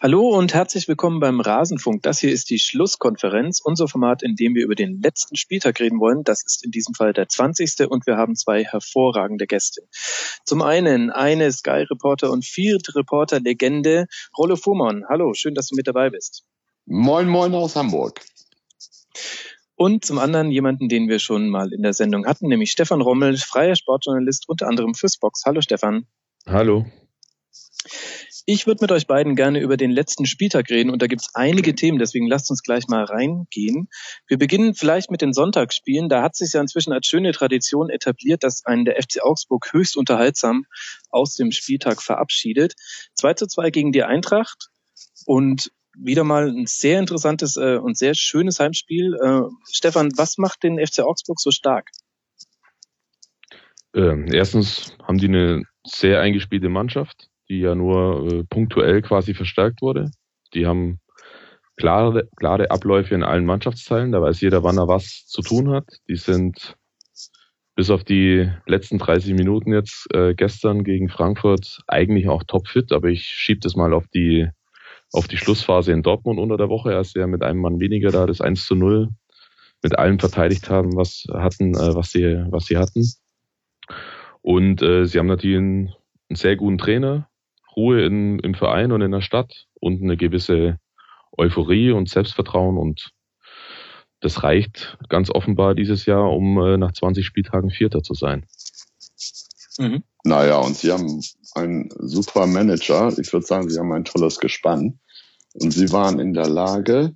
Hallo und herzlich willkommen beim Rasenfunk. Das hier ist die Schlusskonferenz, unser Format, in dem wir über den letzten Spieltag reden wollen. Das ist in diesem Fall der 20. und wir haben zwei hervorragende Gäste. Zum einen eine Sky-Reporter und Field-Reporter-Legende, Rollo Fuhrmann. Hallo, schön, dass du mit dabei bist. Moin, moin aus Hamburg. Und zum anderen jemanden, den wir schon mal in der Sendung hatten, nämlich Stefan Rommel, freier Sportjournalist, unter anderem fürs Box. Hallo Stefan. Hallo. Ich würde mit euch beiden gerne über den letzten Spieltag reden und da gibt es einige Themen, deswegen lasst uns gleich mal reingehen. Wir beginnen vielleicht mit den Sonntagsspielen. Da hat sich ja inzwischen als schöne Tradition etabliert, dass einen der FC Augsburg höchst unterhaltsam aus dem Spieltag verabschiedet. 2:2 gegen die Eintracht und wieder mal ein sehr interessantes und sehr schönes Heimspiel. Stefan, was macht den FC Augsburg so stark? Erstens haben die eine sehr eingespielte Mannschaft, die ja nur punktuell quasi verstärkt wurde. Die haben klare Abläufe in allen Mannschaftsteilen. Da weiß jeder, wann er was zu tun hat. Die sind bis auf die letzten 30 Minuten jetzt gestern gegen Frankfurt eigentlich auch topfit. Aber ich schiebe das mal auf die Schlussphase in Dortmund unter der Woche, als sie ja mit einem Mann weniger da das 1:0 mit allem verteidigt haben, was sie hatten. Und sie haben natürlich einen sehr guten Trainer, Ruhe im Verein und in der Stadt und eine gewisse Euphorie und Selbstvertrauen. Und das reicht ganz offenbar dieses Jahr, um nach 20 Spieltagen Vierter zu sein. Mhm. Naja, und sie haben einen super Manager. Ich würde sagen, sie haben ein tolles Gespann. Und sie waren in der Lage,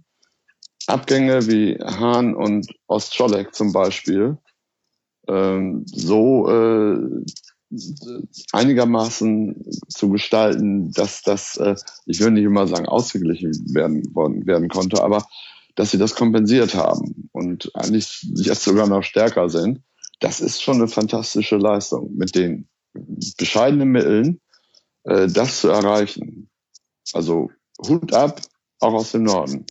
Abgänge wie Hahn und Ostscholek zum Beispiel einigermaßen zu gestalten, dass das, ich will nicht immer sagen, ausgeglichen werden konnte, aber dass sie das kompensiert haben und eigentlich jetzt sogar noch stärker sind. Das ist schon eine fantastische Leistung, mit den bescheidenen Mitteln das zu erreichen. Also Hut ab, auch aus dem Norden.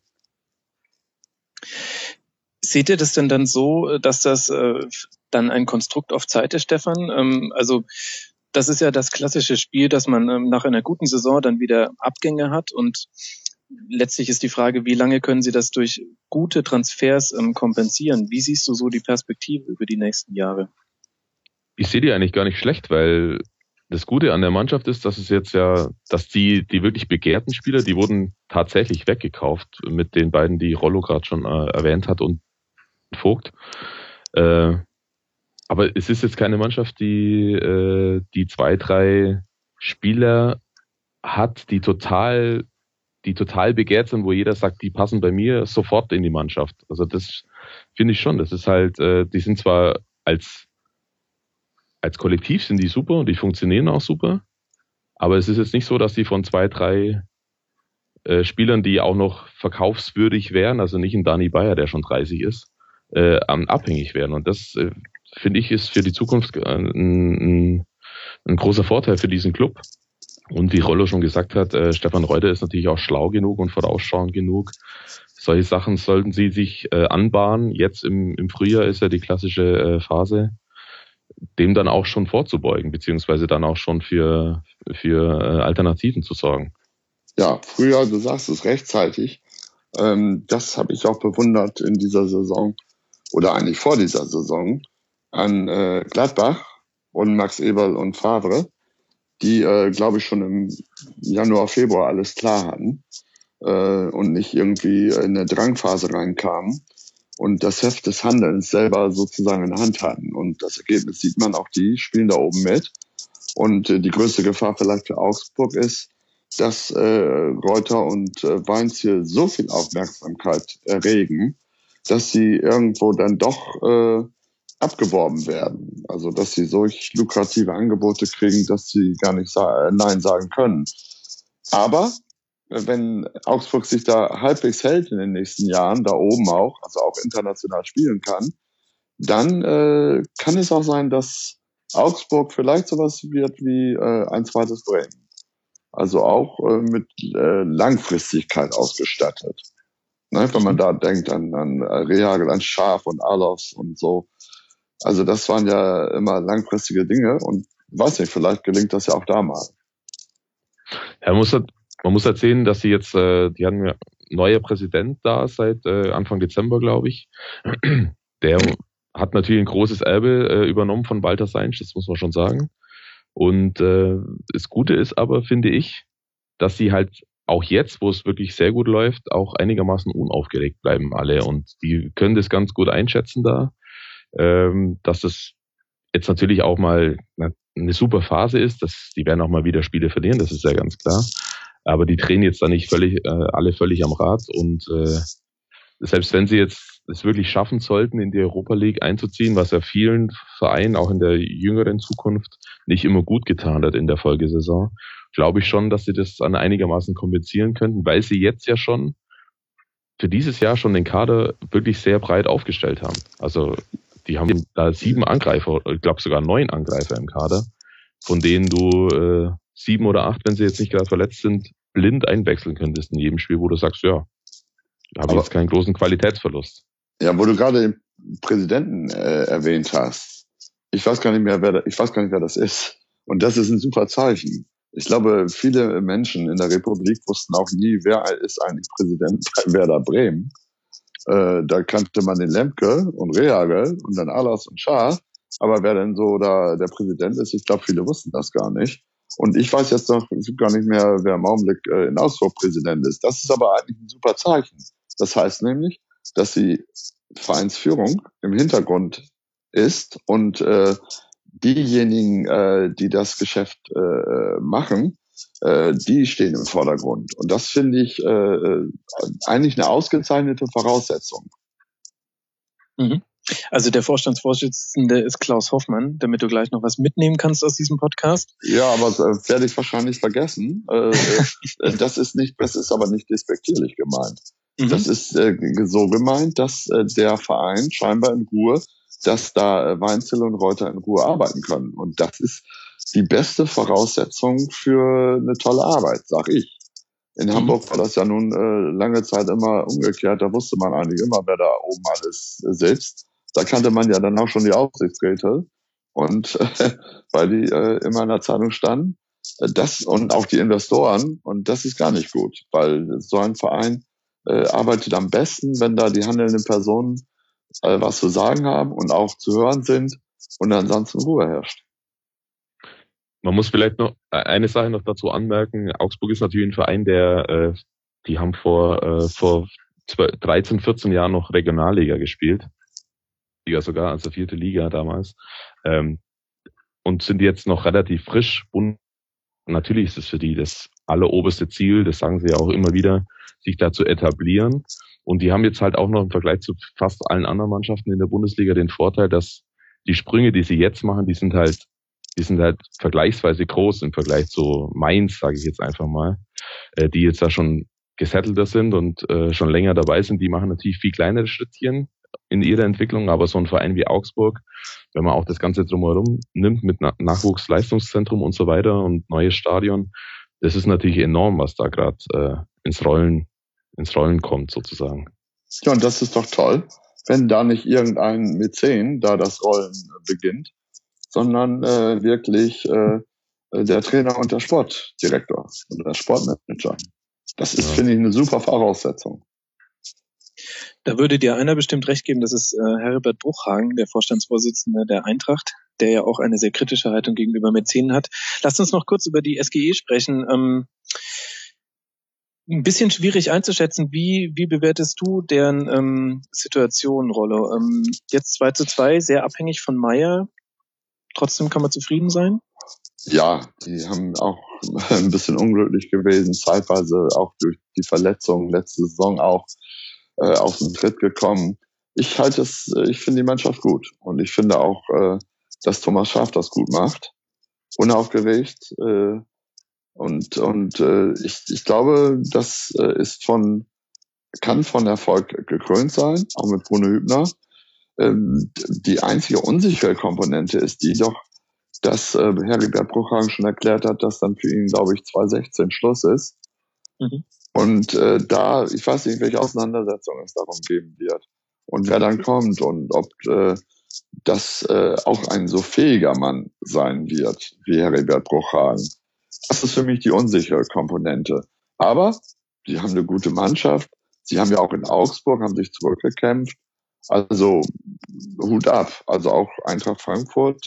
Seht ihr das denn dann so, dass das dann ein Konstrukt auf Zeit ist, Stefan? Also das ist ja das klassische Spiel, dass man nach einer guten Saison dann wieder Abgänge hat und letztlich ist die Frage, wie lange können sie das durch gute Transfers kompensieren? Wie siehst du so die Perspektive über die nächsten Jahre? Ich sehe die eigentlich gar nicht schlecht, weil das Gute an der Mannschaft ist, dass es jetzt ja, dass die wirklich begehrten Spieler, die wurden tatsächlich weggekauft mit den beiden, die Rollo gerade schon erwähnt hat und Vogt. Aber es ist jetzt keine Mannschaft, die 2-3 Spieler hat, die total begehrt sind, wo jeder sagt, die passen bei mir sofort in die Mannschaft. Also das finde ich schon. Das ist halt, die sind zwar als Kollektiv sind die super und die funktionieren auch super, aber es ist jetzt nicht so, dass die von 2-3 Spielern, die auch noch verkaufswürdig wären, also nicht ein Dani Bayer, der schon 30 ist, abhängig wären. Und das, finde ich, ist für die Zukunft ein großer Vorteil für diesen Club. Und wie Rollo schon gesagt hat, Stefan Reuter ist natürlich auch schlau genug und vorausschauend genug. Solche Sachen sollten sie sich anbahnen. Jetzt im Frühjahr ist ja die klassische Phase, dem dann auch schon vorzubeugen, beziehungsweise dann auch schon für Alternativen zu sorgen. Ja, Frühjahr, du sagst es, rechtzeitig. Das habe ich auch bewundert in dieser Saison oder eigentlich vor dieser Saison an Gladbach und Max Eberl und Favre, die, glaube ich, schon im Januar, Februar alles klar hatten und nicht irgendwie in eine Drangphase reinkamen und das Heft des Handelns selber sozusagen in der Hand hatten. Und das Ergebnis sieht man, auch die spielen da oben mit. Und die größte Gefahr vielleicht für Augsburg ist, dass Reuter und Weinz hier so viel Aufmerksamkeit erregen, dass sie irgendwo dann doch abgeworben werden. Also, dass sie solch lukrative Angebote kriegen, dass sie gar nicht Nein sagen können. Aber wenn Augsburg sich da halbwegs hält in den nächsten Jahren, da oben auch, also auch international spielen kann, dann kann es auch sein, dass Augsburg vielleicht sowas wird wie ein zweites Bremen. Also auch mit Langfristigkeit ausgestattet. Ne? Wenn man da denkt an Rehagel, an Schaf und Alos und so. Also das waren ja immer langfristige Dinge und weiß nicht, vielleicht gelingt das ja auch da mal. Ja, man muss halt Man muss halt sehen, dass sie jetzt, die haben ja neuer Präsident da seit Anfang Dezember, glaube ich. Der hat natürlich ein großes Erbe übernommen von Walter Seinsch, das muss man schon sagen. Und das Gute ist aber, finde ich, dass sie halt auch jetzt, wo es wirklich sehr gut läuft, auch einigermaßen unaufgeregt bleiben alle. Und die können das ganz gut einschätzen da, dass das jetzt natürlich auch mal eine super Phase ist. Dass die werden auch mal wieder Spiele verlieren, das ist ja ganz klar. Aber die drehen jetzt da nicht völlig, alle völlig am Rad. Und selbst wenn sie jetzt es wirklich schaffen sollten, in die Europa League einzuziehen, was ja vielen Vereinen auch in der jüngeren Zukunft nicht immer gut getan hat in der Folgesaison, glaube ich schon, dass sie das an einigermaßen kompensieren könnten, weil sie jetzt ja schon für dieses Jahr schon den Kader wirklich sehr breit aufgestellt haben. Also die haben da 7 Angreifer, ich glaube sogar 9 Angreifer im Kader, von denen du 7 oder 8, wenn sie jetzt nicht gerade verletzt sind, blind einwechseln könntest in jedem Spiel, wo du sagst, ja, da habe ich jetzt keinen großen Qualitätsverlust. Ja, wo du gerade den Präsidenten erwähnt hast, ich weiß gar nicht, wer das ist. Und das ist ein super Zeichen. Ich glaube, viele Menschen in der Republik wussten auch nie, wer ist eigentlich Präsident bei Werder Bremen. Da kannte man den Lemke und Rehagel und dann Alas und Schaar. Aber wer denn so da der Präsident ist, ich glaube, viele wussten das gar nicht. Und ich weiß jetzt noch gar nicht mehr, wer im Augenblick in Augsburg Präsident ist. Das ist aber eigentlich ein super Zeichen. Das heißt nämlich, dass die Vereinsführung im Hintergrund ist und diejenigen, die das Geschäft machen, die stehen im Vordergrund. Und das finde ich eigentlich eine ausgezeichnete Voraussetzung. Mhm. Also der Vorstandsvorsitzende ist Klaus Hoffmann, damit du gleich noch was mitnehmen kannst aus diesem Podcast. Ja, aber werde ich wahrscheinlich vergessen. Das ist aber nicht despektierlich gemeint. Mhm. Das ist so gemeint, dass der Verein scheinbar in Ruhe, dass da Weinzel und Reuter in Ruhe arbeiten können. Und das ist die beste Voraussetzung für eine tolle Arbeit, sag ich. In Hamburg war das ja nun lange Zeit immer umgekehrt. Da wusste man eigentlich immer, wer da oben alles sitzt. Da kannte man ja dann auch schon die Aufsichtsräte und weil die immer in der Zeitung standen. Das und auch die Investoren, und das ist gar nicht gut, weil so ein Verein arbeitet am besten, wenn da die handelnden Personen was zu sagen haben und auch zu hören sind und ansonsten Ruhe herrscht. Man muss vielleicht noch eine Sache noch dazu anmerken. Augsburg ist natürlich ein Verein, der die haben vor 13, 14 Jahren noch Regionalliga gespielt. Liga sogar, also 4. Liga damals. Und sind jetzt noch relativ frisch. Und natürlich ist es für die das alleroberste Ziel, das sagen sie ja auch immer wieder, sich da zu etablieren. Und die haben jetzt halt auch noch im Vergleich zu fast allen anderen Mannschaften in der Bundesliga den Vorteil, dass die Sprünge, die sie jetzt machen, die sind halt vergleichsweise groß im Vergleich zu Mainz, sage ich jetzt einfach mal, die jetzt da schon gesettelter sind und schon länger dabei sind. Die machen natürlich viel kleinere Schrittchen in ihrer Entwicklung, aber so ein Verein wie Augsburg, wenn man auch das Ganze drumherum nimmt mit Nachwuchsleistungszentrum und so weiter und neues Stadion, das ist natürlich enorm, was da gerade ins Rollen kommt sozusagen. Ja, und das ist doch toll, wenn da nicht irgendein Mäzen da das Rollen beginnt, sondern wirklich der Trainer und der Sportdirektor oder der Sportmanager. Das ist, finde ich, eine super Voraussetzung. Da würde dir einer bestimmt recht geben, das ist Herbert Bruchhagen, der Vorstandsvorsitzende der Eintracht, der ja auch eine sehr kritische Haltung gegenüber Mäzenen hat. Lasst uns noch kurz über die SGE sprechen. Ein bisschen schwierig einzuschätzen, wie bewertest du deren Situation, Rollo? Jetzt 2:2, sehr abhängig von Meier. Trotzdem kann man zufrieden sein? Ja, die haben auch ein bisschen unglücklich gewesen, zeitweise auch durch die Verletzungen letzte Saison auch auf den Tritt gekommen. Ich finde die Mannschaft gut und ich finde auch, dass Thomas Schaaf das gut macht, unaufgeregt und ich glaube, das ist kann von Erfolg gekrönt sein, auch mit Bruno Hübner. Die einzige unsichere Komponente ist die doch, dass Herbert Bruchhagen schon erklärt hat, dass dann für ihn, glaube ich, 2016 Schluss ist. Mhm. Und da, ich weiß nicht, welche Auseinandersetzung es darum geben wird und wer dann kommt und ob das auch ein so fähiger Mann sein wird wie Herbert Bruchhagen. Das ist für mich die unsichere Komponente. Aber die haben eine gute Mannschaft. Sie haben ja auch in Augsburg, haben sich zurückgekämpft. Also Hut ab. Also auch Eintracht Frankfurt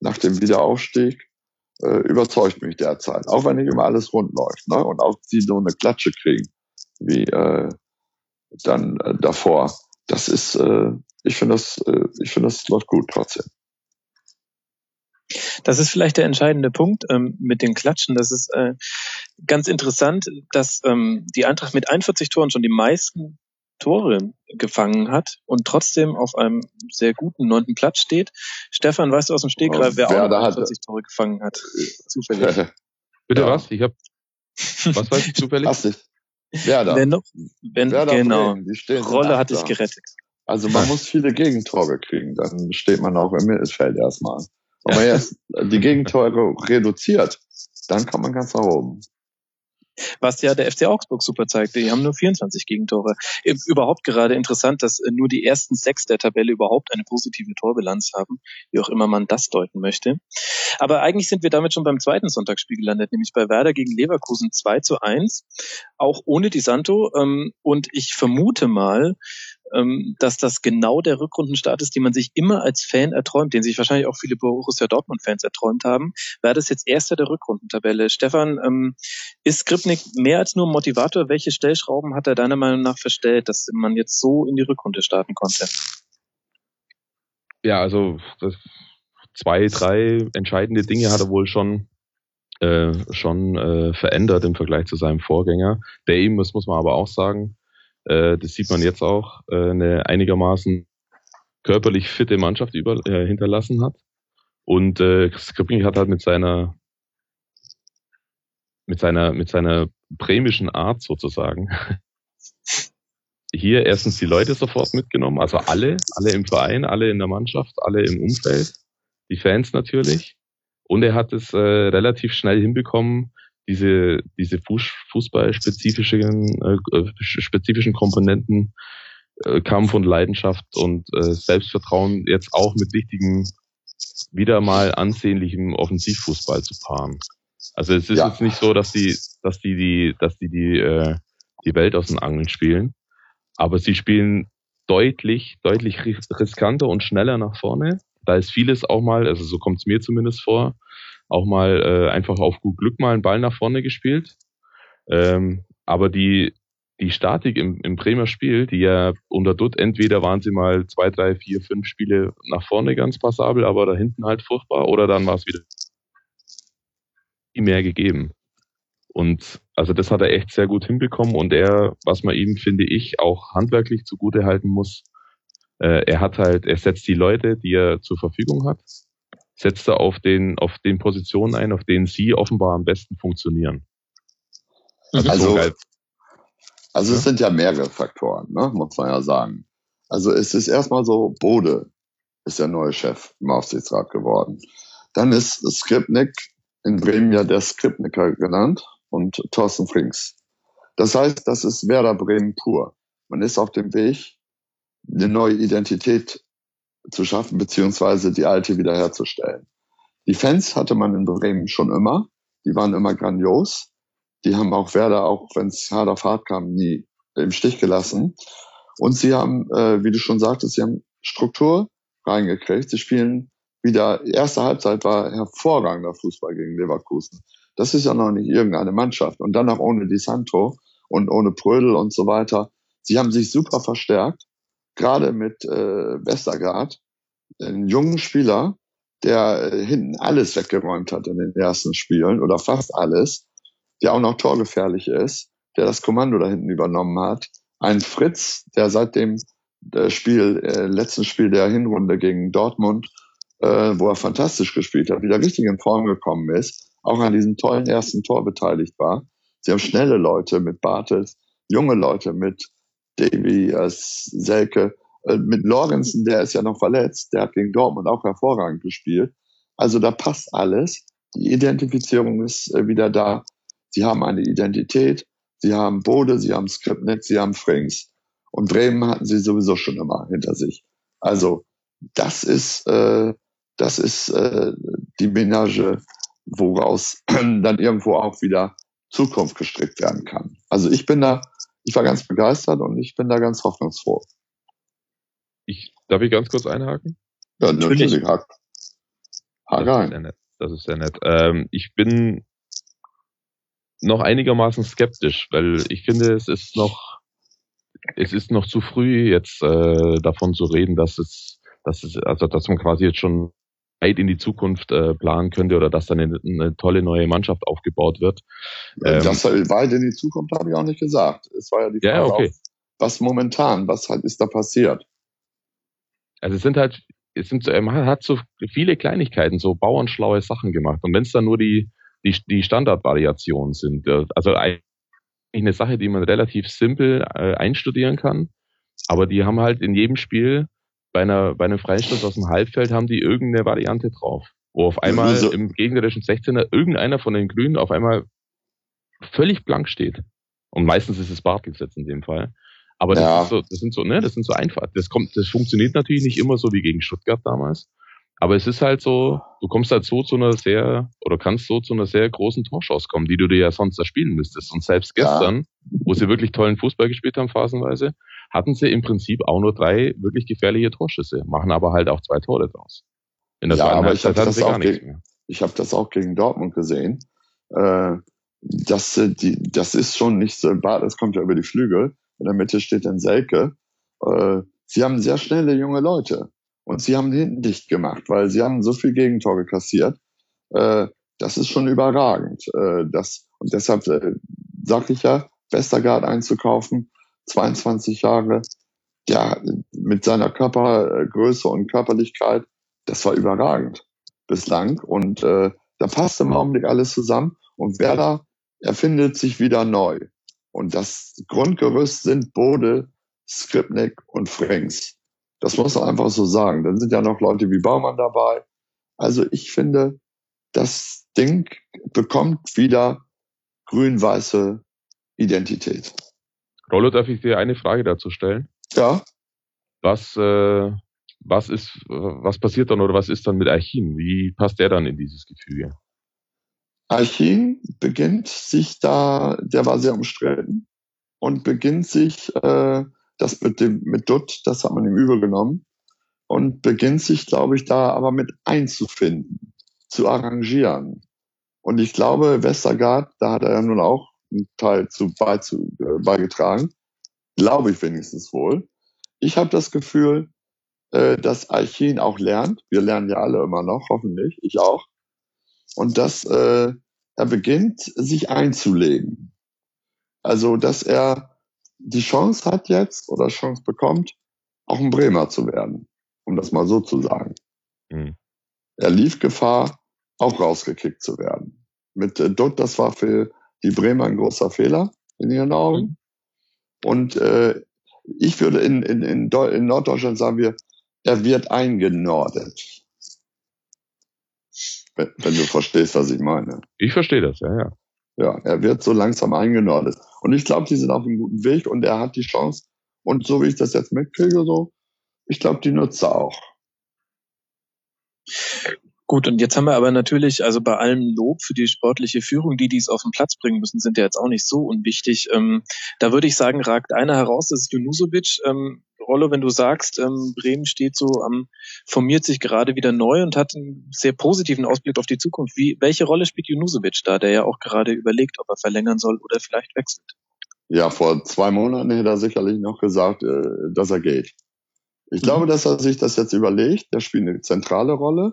nach dem Wiederaufstieg überzeugt mich derzeit. Auch wenn nicht immer alles rund läuft, ne? Und auch sie so eine Klatsche kriegen, wie dann davor. Das ist, ich finde das läuft gut trotzdem. Das ist vielleicht der entscheidende Punkt mit den Klatschen. Das ist ganz interessant, dass die Eintracht mit 41 Toren schon die meisten Tore gefangen hat und trotzdem auf einem sehr guten 9. Platz steht. Stefan, weißt du aus dem Stegreif, wer auch 41 Tore gefangen hat? Zufällig. Bitte ja. Was? Was weiß ich zufällig? Werder. Werder genau. Bremen, Rolle hatte ich gerettet. Also man muss viele Gegentore kriegen, dann steht man auch im Mittelfeld erstmal. Wenn man jetzt die Gegentore reduziert, dann kommt man ganz nach oben. Was ja der FC Augsburg super zeigte, die haben nur 24 Gegentore. Überhaupt gerade interessant, dass nur die ersten 6 der Tabelle überhaupt eine positive Torbilanz haben, wie auch immer man das deuten möchte. Aber eigentlich sind wir damit schon beim zweiten Sonntagsspiel gelandet, nämlich bei Werder gegen Leverkusen 2-1, auch ohne Di Santo. Und ich vermute mal, dass das genau der Rückrundenstart ist, den man sich immer als Fan erträumt, den sich wahrscheinlich auch viele Borussia Dortmund-Fans erträumt haben. Werder ist jetzt Erster der Rückrundentabelle. Stefan, ist Skripnik mehr als nur ein Motivator? Welche Stellschrauben hat er deiner Meinung nach verstellt, dass man jetzt so in die Rückrunde starten konnte? Ja, also 2, 3 entscheidende Dinge hat er wohl schon verändert im Vergleich zu seinem Vorgänger. Der eben, das muss man aber auch sagen, das sieht man jetzt auch, eine einigermaßen körperlich fitte Mannschaft hinterlassen hat. Und Skripnik hat halt mit seiner bremischen Art sozusagen hier erstens die Leute sofort mitgenommen, also alle im Verein, alle in der Mannschaft, alle im Umfeld, die Fans natürlich. Und er hat es relativ schnell hinbekommen, diese fußballspezifischen Komponenten, Kampf und Leidenschaft und Selbstvertrauen jetzt auch mit richtigen, wieder mal ansehnlichem Offensivfußball zu paaren. Also es ist jetzt nicht so, dass die Welt aus den Angeln spielen, aber sie spielen deutlich riskanter und schneller nach vorne. Da ist vieles auch mal, also so kommt es mir zumindest vor, auch mal einfach auf gut Glück mal einen Ball nach vorne gespielt. Aber die Statik im Bremer Spiel, die ja unter Dutt, entweder waren sie mal 2, 3, 4, 5 Spiele nach vorne ganz passabel, aber da hinten halt furchtbar, oder dann war es wieder viel mehr gegeben. Und also das hat er echt sehr gut hinbekommen und was man ihm, finde ich, auch handwerklich zugute halten muss, er setzt die Leute, die er zur Verfügung hat, setzt er auf den Positionen ein, auf denen sie offenbar am besten funktionieren. Also es sind ja mehrere Faktoren, ne, muss man ja sagen. Also es ist erstmal so, Bode ist der neue Chef im Aufsichtsrat geworden. Dann ist Skripnik in Bremen ja der Skripniker genannt und Thorsten Frings. Das heißt, das ist Werder Bremen pur. Man ist auf dem Weg, eine neue Identität zu schaffen, beziehungsweise die alte wiederherzustellen. Die Fans hatte man in Bremen schon immer. Die waren immer grandios. Die haben auch Werder, auch wenn es hart auf hart kam, nie im Stich gelassen. Und sie haben, wie du schon sagtest, sie haben Struktur reingekriegt. Sie spielen wieder, erste Halbzeit war hervorragender Fußball gegen Leverkusen. Das ist ja noch nicht irgendeine Mannschaft. Und dann auch ohne Di Santo und ohne Prödel und so weiter. Sie haben sich super verstärkt. Gerade mit Westergaard, einen jungen Spieler, der hinten alles weggeräumt hat in den ersten Spielen oder fast alles, der auch noch torgefährlich ist, der das Kommando da hinten übernommen hat. Ein Fritz, der seit dem letzten Spiel der Hinrunde gegen Dortmund, wo er fantastisch gespielt hat, wieder richtig in Form gekommen ist, auch an diesem tollen ersten Tor beteiligt war. Sie haben schnelle Leute mit Bartels, junge Leute mit Davie Selke, mit Lorenzen, der ist ja noch verletzt, der hat gegen Dortmund auch hervorragend gespielt. Also da passt alles. Die Identifizierung ist wieder da. Sie haben eine Identität, sie haben Bode, sie haben Skripnik, sie haben Frings. Und Bremen hatten sie sowieso schon immer hinter sich. Also das ist die Ménage, woraus dann irgendwo auch wieder Zukunft gestrickt werden kann. Also ich war ganz begeistert und ich bin da ganz hoffnungsfroh. Darf ich ganz kurz einhaken? Ja, natürlich. Das ist sehr nett. Ich bin noch einigermaßen skeptisch, weil ich finde, es ist noch zu früh, jetzt davon zu reden, dass man quasi jetzt schon weit in die Zukunft planen könnte oder dass dann eine tolle neue Mannschaft aufgebaut wird. Das weit in die Zukunft habe ich auch nicht gesagt. Es war ja die Frage, was ist da passiert? Also man hat so viele Kleinigkeiten, so bauernschlaue Sachen gemacht. Und wenn es dann nur die Standardvariationen sind, also eigentlich eine Sache, die man relativ simpel einstudieren kann, aber die haben halt in jedem Spiel bei einem Freistoß aus dem Halbfeld haben die irgendeine Variante drauf, wo auf einmal im gegnerischen 16er irgendeiner von den Grünen auf einmal völlig blank steht. Und meistens ist es Bartels jetzt in dem Fall. Aber das sind so einfach. Das funktioniert natürlich nicht immer so wie gegen Stuttgart damals. Aber es ist halt so, du kommst halt so zu einer sehr großen Torchance kommen, die du dir ja sonst da spielen müsstest. Und selbst gestern, wo sie wirklich tollen Fußball gespielt haben, phasenweise, hatten sie im Prinzip auch nur 3 wirklich gefährliche Torschüsse, machen aber halt auch 2 Tore draus. In der zweiten Halbzeit hatten sie gar nichts mehr. Ich habe das auch gegen Dortmund gesehen. Das ist schon nicht so, das kommt ja über die Flügel. In der Mitte steht dann Selke. Sie haben sehr schnelle junge Leute. Und sie haben hinten dicht gemacht, weil sie haben so viel Gegentore kassiert. Das ist schon überragend. Und deshalb sage ich ja, Westergaard einzukaufen, 22 Jahre, ja, mit seiner Körpergröße und Körperlichkeit, das war überragend bislang. Und da passt im Augenblick alles zusammen. Und Werder erfindet sich wieder neu. Und das Grundgerüst sind Bode, Skripnik und Frings. Das muss man einfach so sagen. Dann sind ja noch Leute wie Baumann dabei. Also ich finde, das Ding bekommt wieder grün-weiße Identität. Rollo, darf ich dir eine Frage dazu stellen? Ja. Was passiert dann oder was ist dann mit Achim? Wie passt der dann in dieses Gefüge? Achim beginnt sich der war sehr umstritten und beginnt sich das mit Dutt, das hat man ihm übel genommen und beginnt sich, glaube ich, da aber mit einzufinden, zu arrangieren. Und ich glaube, Westergaard, da hat er ja nun auch einen Teil beigetragen, glaube ich wenigstens wohl. Ich habe das Gefühl, dass Achim auch lernt. Wir lernen ja alle immer noch, hoffentlich, ich auch. Und dass er beginnt, sich einzulegen. Also, dass er die Chance hat jetzt oder Chance bekommt, auch ein Bremer zu werden, um das mal so zu sagen. Mhm. Er lief Gefahr, auch rausgekickt zu werden. Mit Dutt, das war für die Bremer ein großer Fehler in ihren Augen. Mhm. Und ich würde in Norddeutschland sagen, er wird eingenordet. Wenn du verstehst, was ich meine. Ich verstehe das, ja. Ja, er wird so langsam eingenordet. Und ich glaube, die sind auf einem guten Weg und er hat die Chance. Und so wie ich das jetzt mitkriege, ich glaube, die nutzt er auch. Gut, und jetzt haben wir aber natürlich, also bei allem Lob für die sportliche Führung, die es auf den Platz bringen müssen, sind ja jetzt auch nicht so unwichtig. Da würde ich sagen, ragt einer heraus, das ist Junuzovic. Rollo, wenn du sagst, Bremen steht so formiert sich gerade wieder neu und hat einen sehr positiven Ausblick auf die Zukunft. Welche Rolle spielt Junuzovic da, der ja auch gerade überlegt, ob er verlängern soll oder vielleicht wechselt? Ja, vor 2 Monaten hätte er sicherlich noch gesagt, dass er geht. Ich glaube, dass er sich das jetzt überlegt. Der spielt eine zentrale Rolle.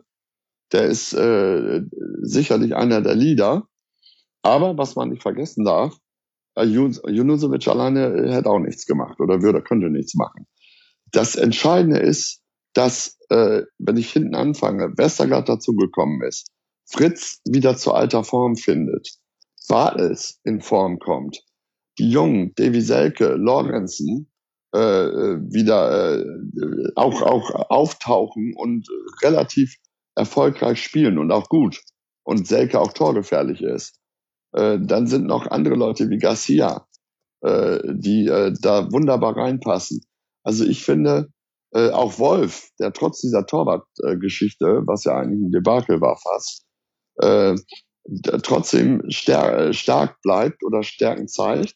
Der ist sicherlich einer der Leader. Aber was man nicht vergessen darf, Junuzovic alleine hätte auch nichts gemacht oder könnte nichts machen. Das Entscheidende ist, dass, wenn ich hinten anfange, Westergaard dazugekommen ist, Fritz wieder zu alter Form findet, Bartels in Form kommt, die Jungen, Davie Selke, Lorenzen, wieder auch auftauchen und relativ erfolgreich spielen und auch gut und Selke auch torgefährlich ist. Dann sind noch andere Leute wie Garcia, die da wunderbar reinpassen. Also ich finde, auch Wolf, der trotz dieser Torwartgeschichte, was ja eigentlich ein Debakel war fast, trotzdem stark bleibt oder Stärken zeigt.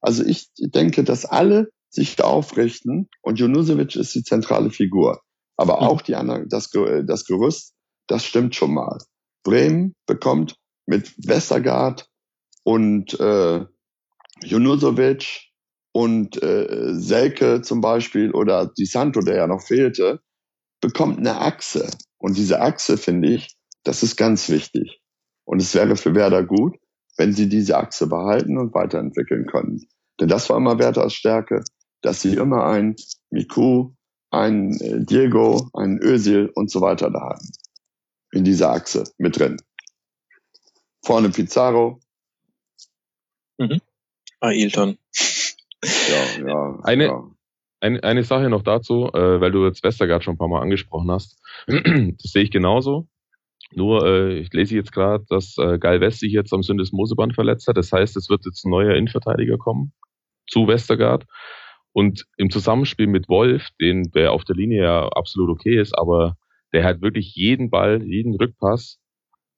Also ich denke, dass alle sich aufrichten und Junuzovic ist die zentrale Figur. Aber auch die anderen, das Gerüst, das stimmt schon mal. Bremen bekommt mit Westergaard und Junuzovic und Selke zum Beispiel oder Di Santo, der ja noch fehlte, bekommt eine Achse. Und diese Achse, finde ich, das ist ganz wichtig. Und es wäre für Werder gut, wenn sie diese Achse behalten und weiterentwickeln können. Denn das war immer Werthers Stärke, dass sie immer einen Miku, einen Diego, einen Özil und so weiter da hatten. In dieser Achse mit drin. Vorne Pizarro. Mhm. Ailton. Ja. Eine Sache noch dazu, weil du jetzt Westergaard schon ein paar Mal angesprochen hast. Das sehe ich genauso. Nur, ich lese jetzt gerade, dass Galvez sich jetzt am Syndesmoseband verletzt hat. Das heißt, es wird jetzt ein neuer Innenverteidiger kommen zu Westergaard. Und im Zusammenspiel mit Wolf, der auf der Linie ja absolut okay ist, aber der hat wirklich jeden Ball, jeden Rückpass,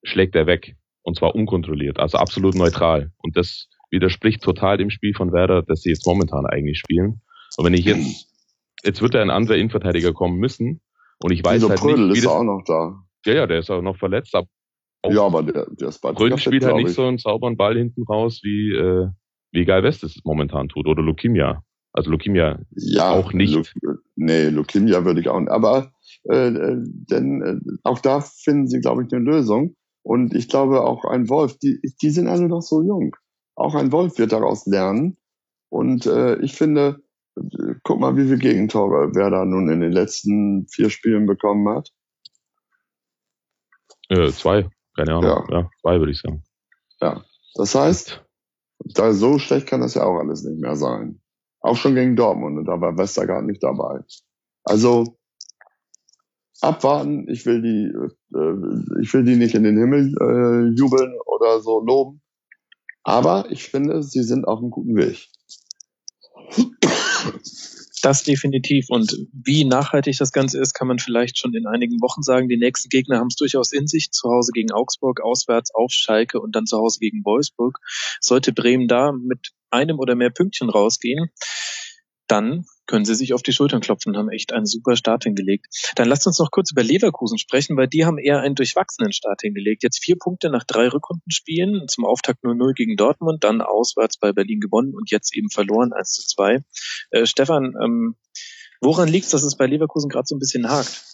schlägt er weg. Und zwar unkontrolliert, also absolut neutral. Und das widerspricht total dem Spiel von Werder, das sie jetzt momentan eigentlich spielen. Und wenn ich jetzt wird da ein anderer Innenverteidiger kommen müssen. Und ich weiß halt nicht, Prödel ist auch noch da. Ja, der ist auch noch verletzt. Aber der ist bei Prödel spielt halt nicht so einen sauberen Ball hinten raus, wie Galvez es momentan tut. Oder Lukimia. Also Lukimia auch nicht. Lukimia würde ich auch nicht. Aber auch da finden sie, glaube ich, eine Lösung. Und ich glaube auch ein Wolf, die sind alle noch so jung. Auch ein Wolf wird daraus lernen. Und ich finde, guck mal, wie viele Gegentore Werder nun in den letzten 4 Spielen bekommen hat. 2, keine Ahnung. Ja, 2 würde ich sagen. Ja, das heißt, da so schlecht kann das ja auch alles nicht mehr sein. Auch schon gegen Dortmund und da war Westergaard nicht dabei. Also abwarten, ich will die nicht in den Himmel jubeln oder so loben, aber ich finde, sie sind auf einem guten Weg. Das definitiv. Und wie nachhaltig das Ganze ist, kann man vielleicht schon in einigen Wochen sagen. Die nächsten Gegner haben es durchaus in sich. Zu Hause gegen Augsburg, auswärts auf Schalke und dann zu Hause gegen Wolfsburg. Sollte Bremen da mit einem oder mehr Pünktchen rausgehen, dann können sie sich auf die Schultern klopfen, haben echt einen super Start hingelegt. Dann lasst uns noch kurz über Leverkusen sprechen, weil die haben eher einen durchwachsenen Start hingelegt. Jetzt 4 Punkte nach 3 Rückrundenspielen, zum Auftakt 0-0 gegen Dortmund, dann auswärts bei Berlin gewonnen und jetzt eben verloren 1-2. Stefan, woran liegt es, dass es bei Leverkusen gerade so ein bisschen hakt?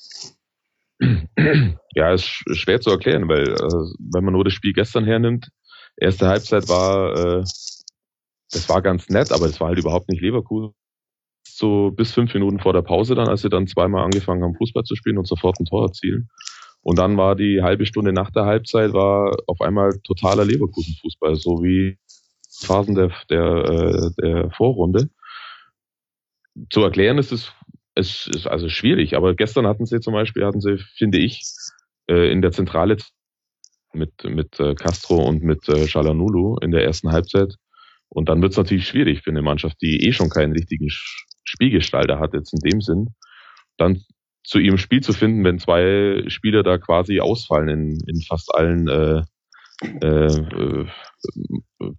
Ja, ist schwer zu erklären, weil wenn man nur das Spiel gestern hernimmt, erste Halbzeit das war ganz nett, aber das war halt überhaupt nicht Leverkusen. So bis 5 Minuten vor der Pause dann, als sie dann zweimal angefangen haben, Fußball zu spielen und sofort ein Tor erzielen. Und dann war die halbe Stunde nach der Halbzeit auf einmal totaler Leverkusen-Fußball, so wie Phasen der Vorrunde. Zu erklären ist also schwierig, aber gestern hatten sie, finde ich, in der Zentrale mit Castro und mit Çalhanoğlu in der ersten Halbzeit. Und dann wird es natürlich schwierig für eine Mannschaft, die schon keinen richtigen Spielgestalter hat, jetzt in dem Sinn, dann zu ihrem Spiel zu finden, wenn 2 Spieler da quasi ausfallen in fast allen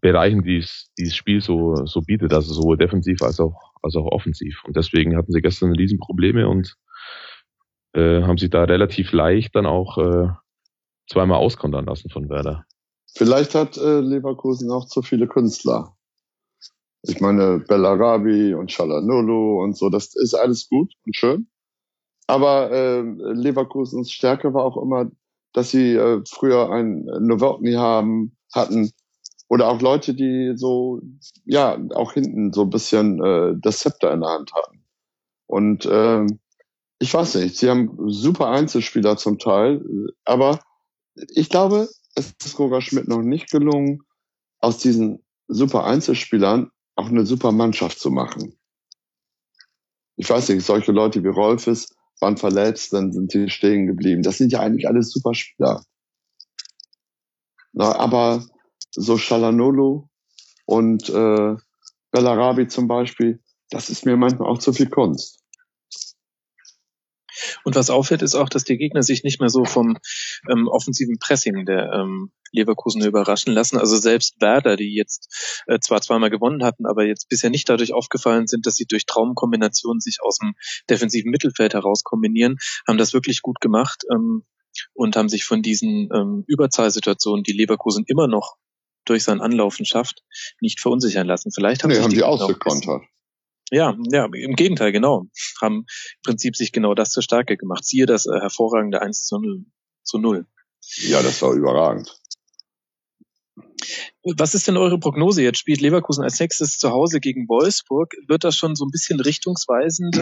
Bereichen, die das Spiel so bietet, also sowohl defensiv als auch offensiv. Und deswegen hatten sie gestern Riesenprobleme und haben sich da relativ leicht dann auch zweimal auskontern lassen von Werder. Vielleicht hat Leverkusen auch zu viele Künstler. Ich meine, Bellarabi und Çalhanoğlu und so, das ist alles gut und schön. Aber Leverkusens Stärke war auch immer, dass sie früher einen Nowotny hatten oder auch Leute, die so, ja, auch hinten so ein bisschen das Zepter in der Hand hatten. Und ich weiß nicht, sie haben super Einzelspieler zum Teil, aber ich glaube, es ist Roger Schmidt noch nicht gelungen, aus diesen super Einzelspielern auch eine super Mannschaft zu machen. Ich weiß nicht, solche Leute wie Rolfes waren verletzt, dann sind sie stehen geblieben. Das sind ja eigentlich alles super Spieler. Na, aber so Çalhanoğlu und Bellarabi zum Beispiel, das ist mir manchmal auch zu viel Kunst. Und was auffällt, ist auch, dass die Gegner sich nicht mehr so vom offensiven Pressing der Leverkusener überraschen lassen. Also selbst Werder, die jetzt zwar zweimal gewonnen hatten, aber jetzt bisher nicht dadurch aufgefallen sind, dass sie durch Traumkombinationen sich aus dem defensiven Mittelfeld heraus kombinieren, haben das wirklich gut gemacht und haben sich von diesen Überzahlsituationen, die Leverkusen immer noch durch sein Anlaufen schafft, nicht verunsichern lassen. Vielleicht haben sie die ausgekontert. Ja, im Gegenteil, genau. Haben im Prinzip sich genau das zur Stärke gemacht. Siehe das hervorragende 1:0. Ja, das war überragend. Was ist denn eure Prognose? Jetzt spielt Leverkusen als nächstes zu Hause gegen Wolfsburg. Wird das schon so ein bisschen richtungsweisend,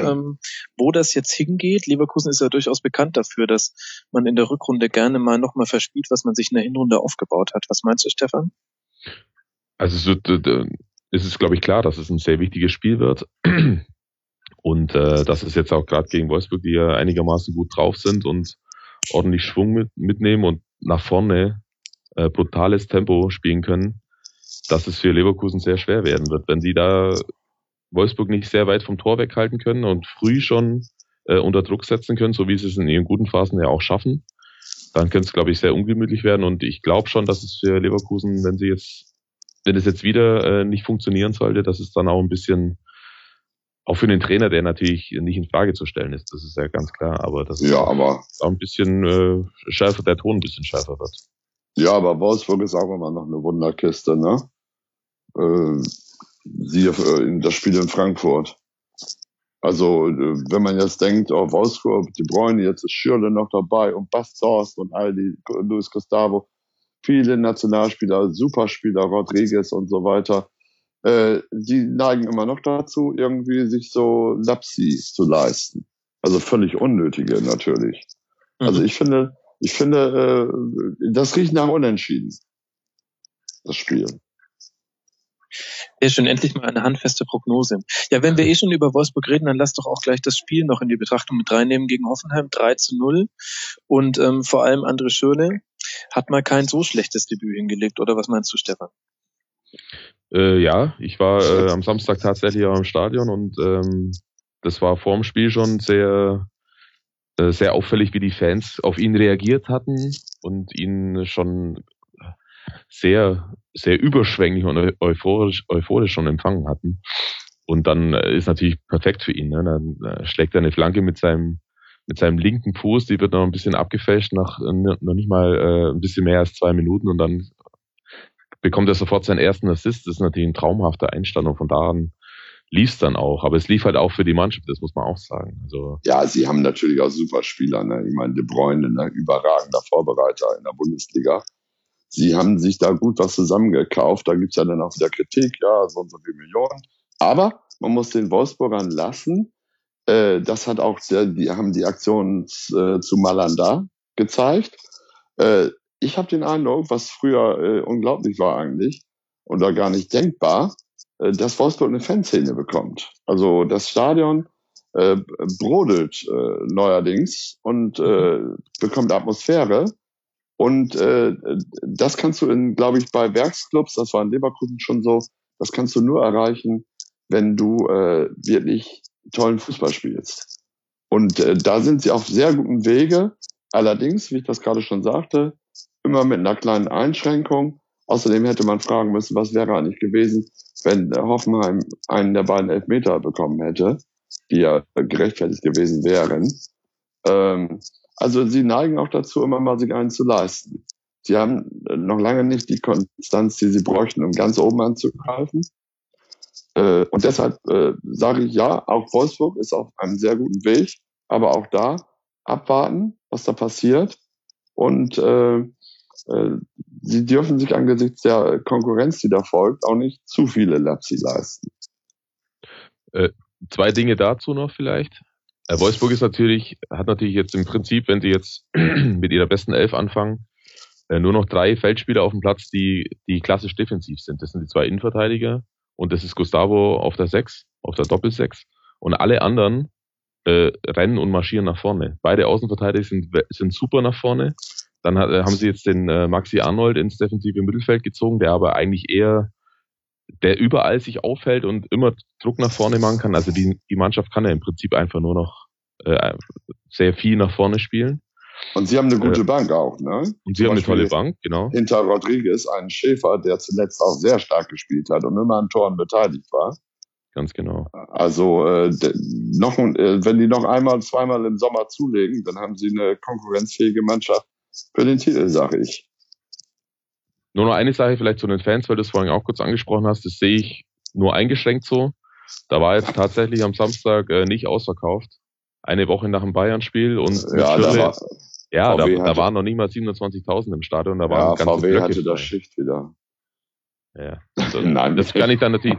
wo das jetzt hingeht? Leverkusen ist ja durchaus bekannt dafür, dass man in der Rückrunde gerne mal nochmal verspielt, was man sich in der Hinrunde aufgebaut hat. Was meinst du, Stefan? Also es ist, glaube ich, klar, dass es ein sehr wichtiges Spiel wird. Und das ist jetzt auch gerade gegen Wolfsburg, die ja einigermaßen gut drauf sind und ordentlich Schwung mitnehmen und nach vorne brutales Tempo spielen können, dass es für Leverkusen sehr schwer werden wird. Wenn sie da Wolfsburg nicht sehr weit vom Tor weghalten können und früh schon unter Druck setzen können, so wie sie es in ihren guten Phasen ja auch schaffen, dann könnte es, glaube ich, sehr ungemütlich werden. Und ich glaube schon, dass es für Leverkusen, wenn es jetzt wieder nicht funktionieren sollte, dass es dann auch ein bisschen, auch für den Trainer, der natürlich nicht in Frage zu stellen ist, das ist ja ganz klar, aber dass auch ein bisschen schärfer, der Ton ein bisschen schärfer wird. Ja, aber Wolfsburg ist auch immer noch eine Wunderkiste, ne? Das Spiel in Frankfurt. Also, wenn man jetzt denkt, oh, Wolfsburg, die Bräune, jetzt ist Schürrle noch dabei und Bartels und all die, Luis Gustavo, viele Nationalspieler, Superspieler, Rodriguez und so weiter, die neigen immer noch dazu, irgendwie sich so Lapsi zu leisten. Also völlig unnötige natürlich. Also ich finde, das riecht nach Unentschieden, das Spiel. Sehr schön, endlich mal eine handfeste Prognose. Ja, wenn wir schon über Wolfsburg reden, dann lass doch auch gleich das Spiel noch in die Betrachtung mit reinnehmen gegen Hoffenheim, 3:0. Und vor allem André Schürrle hat mal kein so schlechtes Debüt hingelegt, oder was meinst du, Stefan? Ja, ich war am Samstag tatsächlich auch im Stadion und das war vorm Spiel schon sehr auffällig, wie die Fans auf ihn reagiert hatten und ihn schon sehr, sehr überschwänglich und euphorisch schon empfangen hatten. Und dann ist natürlich perfekt für ihn, ne? Dann schlägt er eine Flanke mit seinem linken Fuß, die wird noch ein bisschen abgefälscht nach noch nicht mal ein bisschen mehr als 2 Minuten und dann bekommt er sofort seinen ersten Assist. Das ist natürlich ein traumhafter Einstand und von da an lief es dann auch, aber es lief halt auch für die Mannschaft, das muss man auch sagen. Also ja, sie haben natürlich auch super Spieler, ne? Ich meine, De Bruyne, ein überragender Vorbereiter in der Bundesliga. Sie haben sich da gut was zusammengekauft, da gibt es ja dann auch wieder Kritik, ja, so und so viele Millionen. Aber man muss den Wolfsburgern lassen, das hat auch die haben die Aktionen zu Malanda gezeigt. Ich habe den Eindruck, was früher unglaublich war eigentlich oder gar nicht denkbar, dass Wolfsburg eine Fanszene bekommt. Also das Stadion brodelt neuerdings und bekommt Atmosphäre. Und das kannst du, glaube ich, bei Werksclubs, das war in Leverkusen schon so, das kannst du nur erreichen, wenn du wirklich tollen Fußball spielst. Und da sind sie auf sehr gutem Wege. Allerdings, wie ich das gerade schon sagte, immer mit einer kleinen Einschränkung. Außerdem hätte man fragen müssen, was wäre eigentlich gewesen, wenn Hoffenheim einen der beiden Elfmeter bekommen hätte, die ja gerechtfertigt gewesen wären. Also sie neigen auch dazu, immer mal sich einen zu leisten. Sie haben noch lange nicht die Konstanz, die sie bräuchten, um ganz oben anzugreifen. Und deshalb sage ich ja, auch Wolfsburg ist auf einem sehr guten Weg, aber auch da abwarten, was da passiert. Und sie dürfen sich angesichts der Konkurrenz, die da folgt, auch nicht zu viele Lapsi leisten. 2 Dinge dazu noch vielleicht. Wolfsburg hat natürlich jetzt im Prinzip, wenn sie jetzt mit ihrer besten Elf anfangen, nur noch 3 Feldspieler auf dem Platz, die klassisch defensiv sind. Das sind die 2 Innenverteidiger und das ist Gustavo auf der 6, auf der Doppel-6 und alle anderen rennen und marschieren nach vorne. Beide Außenverteidiger sind super nach vorne. Dann haben sie jetzt den Maxi Arnold ins defensive Mittelfeld gezogen, der aber eigentlich eher, der überall sich aufhält und immer Druck nach vorne machen kann. Also die Mannschaft kann ja im Prinzip einfach nur noch sehr viel nach vorne spielen. Und sie haben eine gute Bank auch, ne? Und sie haben eine tolle Bank, genau. Hinter Rodriguez, einen Schäfer, der zuletzt auch sehr stark gespielt hat und immer an Toren beteiligt war. Ganz genau. Also wenn die noch einmal, zweimal im Sommer zulegen, dann haben sie eine konkurrenzfähige Mannschaft für den Titel, sage ich. Nur noch eine Sache vielleicht zu den Fans, weil du es vorhin auch kurz angesprochen hast, das sehe ich nur eingeschränkt so. Da war jetzt tatsächlich am Samstag nicht ausverkauft. Eine Woche nach dem Bayern-Spiel und da waren noch nicht mal 27.000 im Stadion. Da waren ganze VW Blöcke hatte frei. Das Schicht wieder. Ja. Also, nein, das kann ich dann natürlich